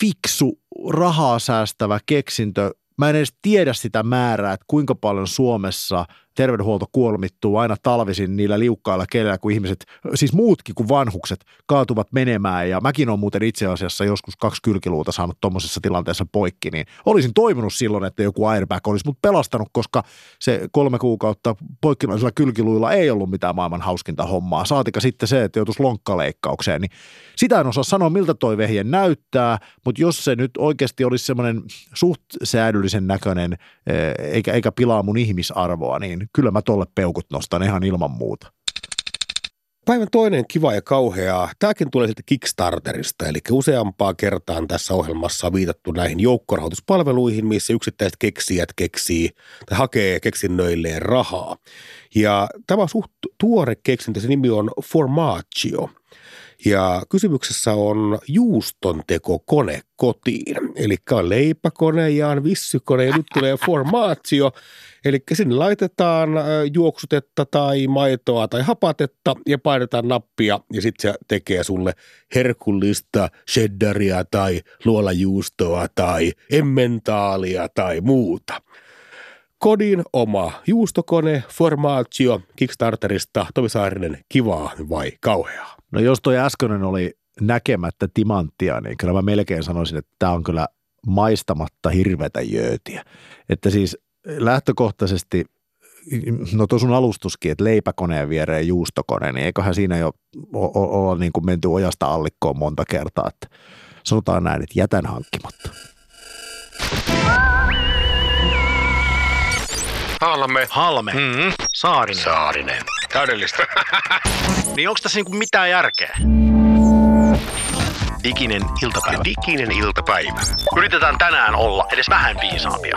fiksu, rahaa säästävä keksintö. Mä en edes tiedä sitä määrää, että kuinka paljon Suomessa terveydenhuolto kuolmittuu aina talvisin niillä liukkailla kelillä, kun ihmiset, siis muutkin kuin vanhukset, kaatuvat menemään. Ja mäkin olen muuten itse asiassa joskus 2 kylkiluuta saanut tuommoisessa tilanteessa poikki, niin olisin toivonut silloin, että joku airbag olisi mut pelastanut, koska se 3 kuukautta poikkilaisilla kylkiluilla ei ollut mitään maailman hauskinta hommaa. Saatika sitten se, että joutuisi lonkkaleikkaukseen. Niin sitä en osaa sanoa, miltä toi vehje näyttää, mutta jos se nyt oikeasti olisi semmoinen suht säädyllisen näköinen, eikä pilaa mun ihmisarvoa, niin kyllä mä tolle peukut nostan ihan ilman muuta. Päivän toinen kiva ja kauheaa. Tämäkin tulee sieltä Kickstarterista, eli useampaan kertaan tässä ohjelmassa on viitattu näihin joukkorahoituspalveluihin, missä yksittäiset keksijät hakee keksinnöilleen rahaa. Ja tämä suht tuore keksintö, se nimi on Formaggio. Ja kysymyksessä on juustontekokone kotiin, eli on leipäkone ja on vissykone ja nyt tulee formaatio, eli sinne laitetaan juoksutetta tai maitoa tai hapatetta ja painetaan nappia ja sitten se tekee sulle herkullista cheddaria tai luolajuustoa tai emmentaalia tai muuta. Kodin oma juustokone, Formaggio, Kickstarterista. Tomi Saarinen, kivaa vai kauheaa? No jos toi äskeinen oli näkemättä timanttia, niin kyllä mä melkein sanoisin, että tää on kyllä maistamatta hirveätä jöötiä. Että siis lähtökohtaisesti, no tuo sun alustuskin, että leipäkoneen viereen juustokone, niin eiköhän siinä jo olla niin kuin menty ojasta allikkoon monta kertaa. Että sanotaan näin, että jätän hankkimatta. Halme. Mm-hmm. Saarinen. Täydellistä. Niin onko tässä niinku mitään järkeä? Diginen iltapäivä. Yritetään tänään olla edes vähän viisaampia.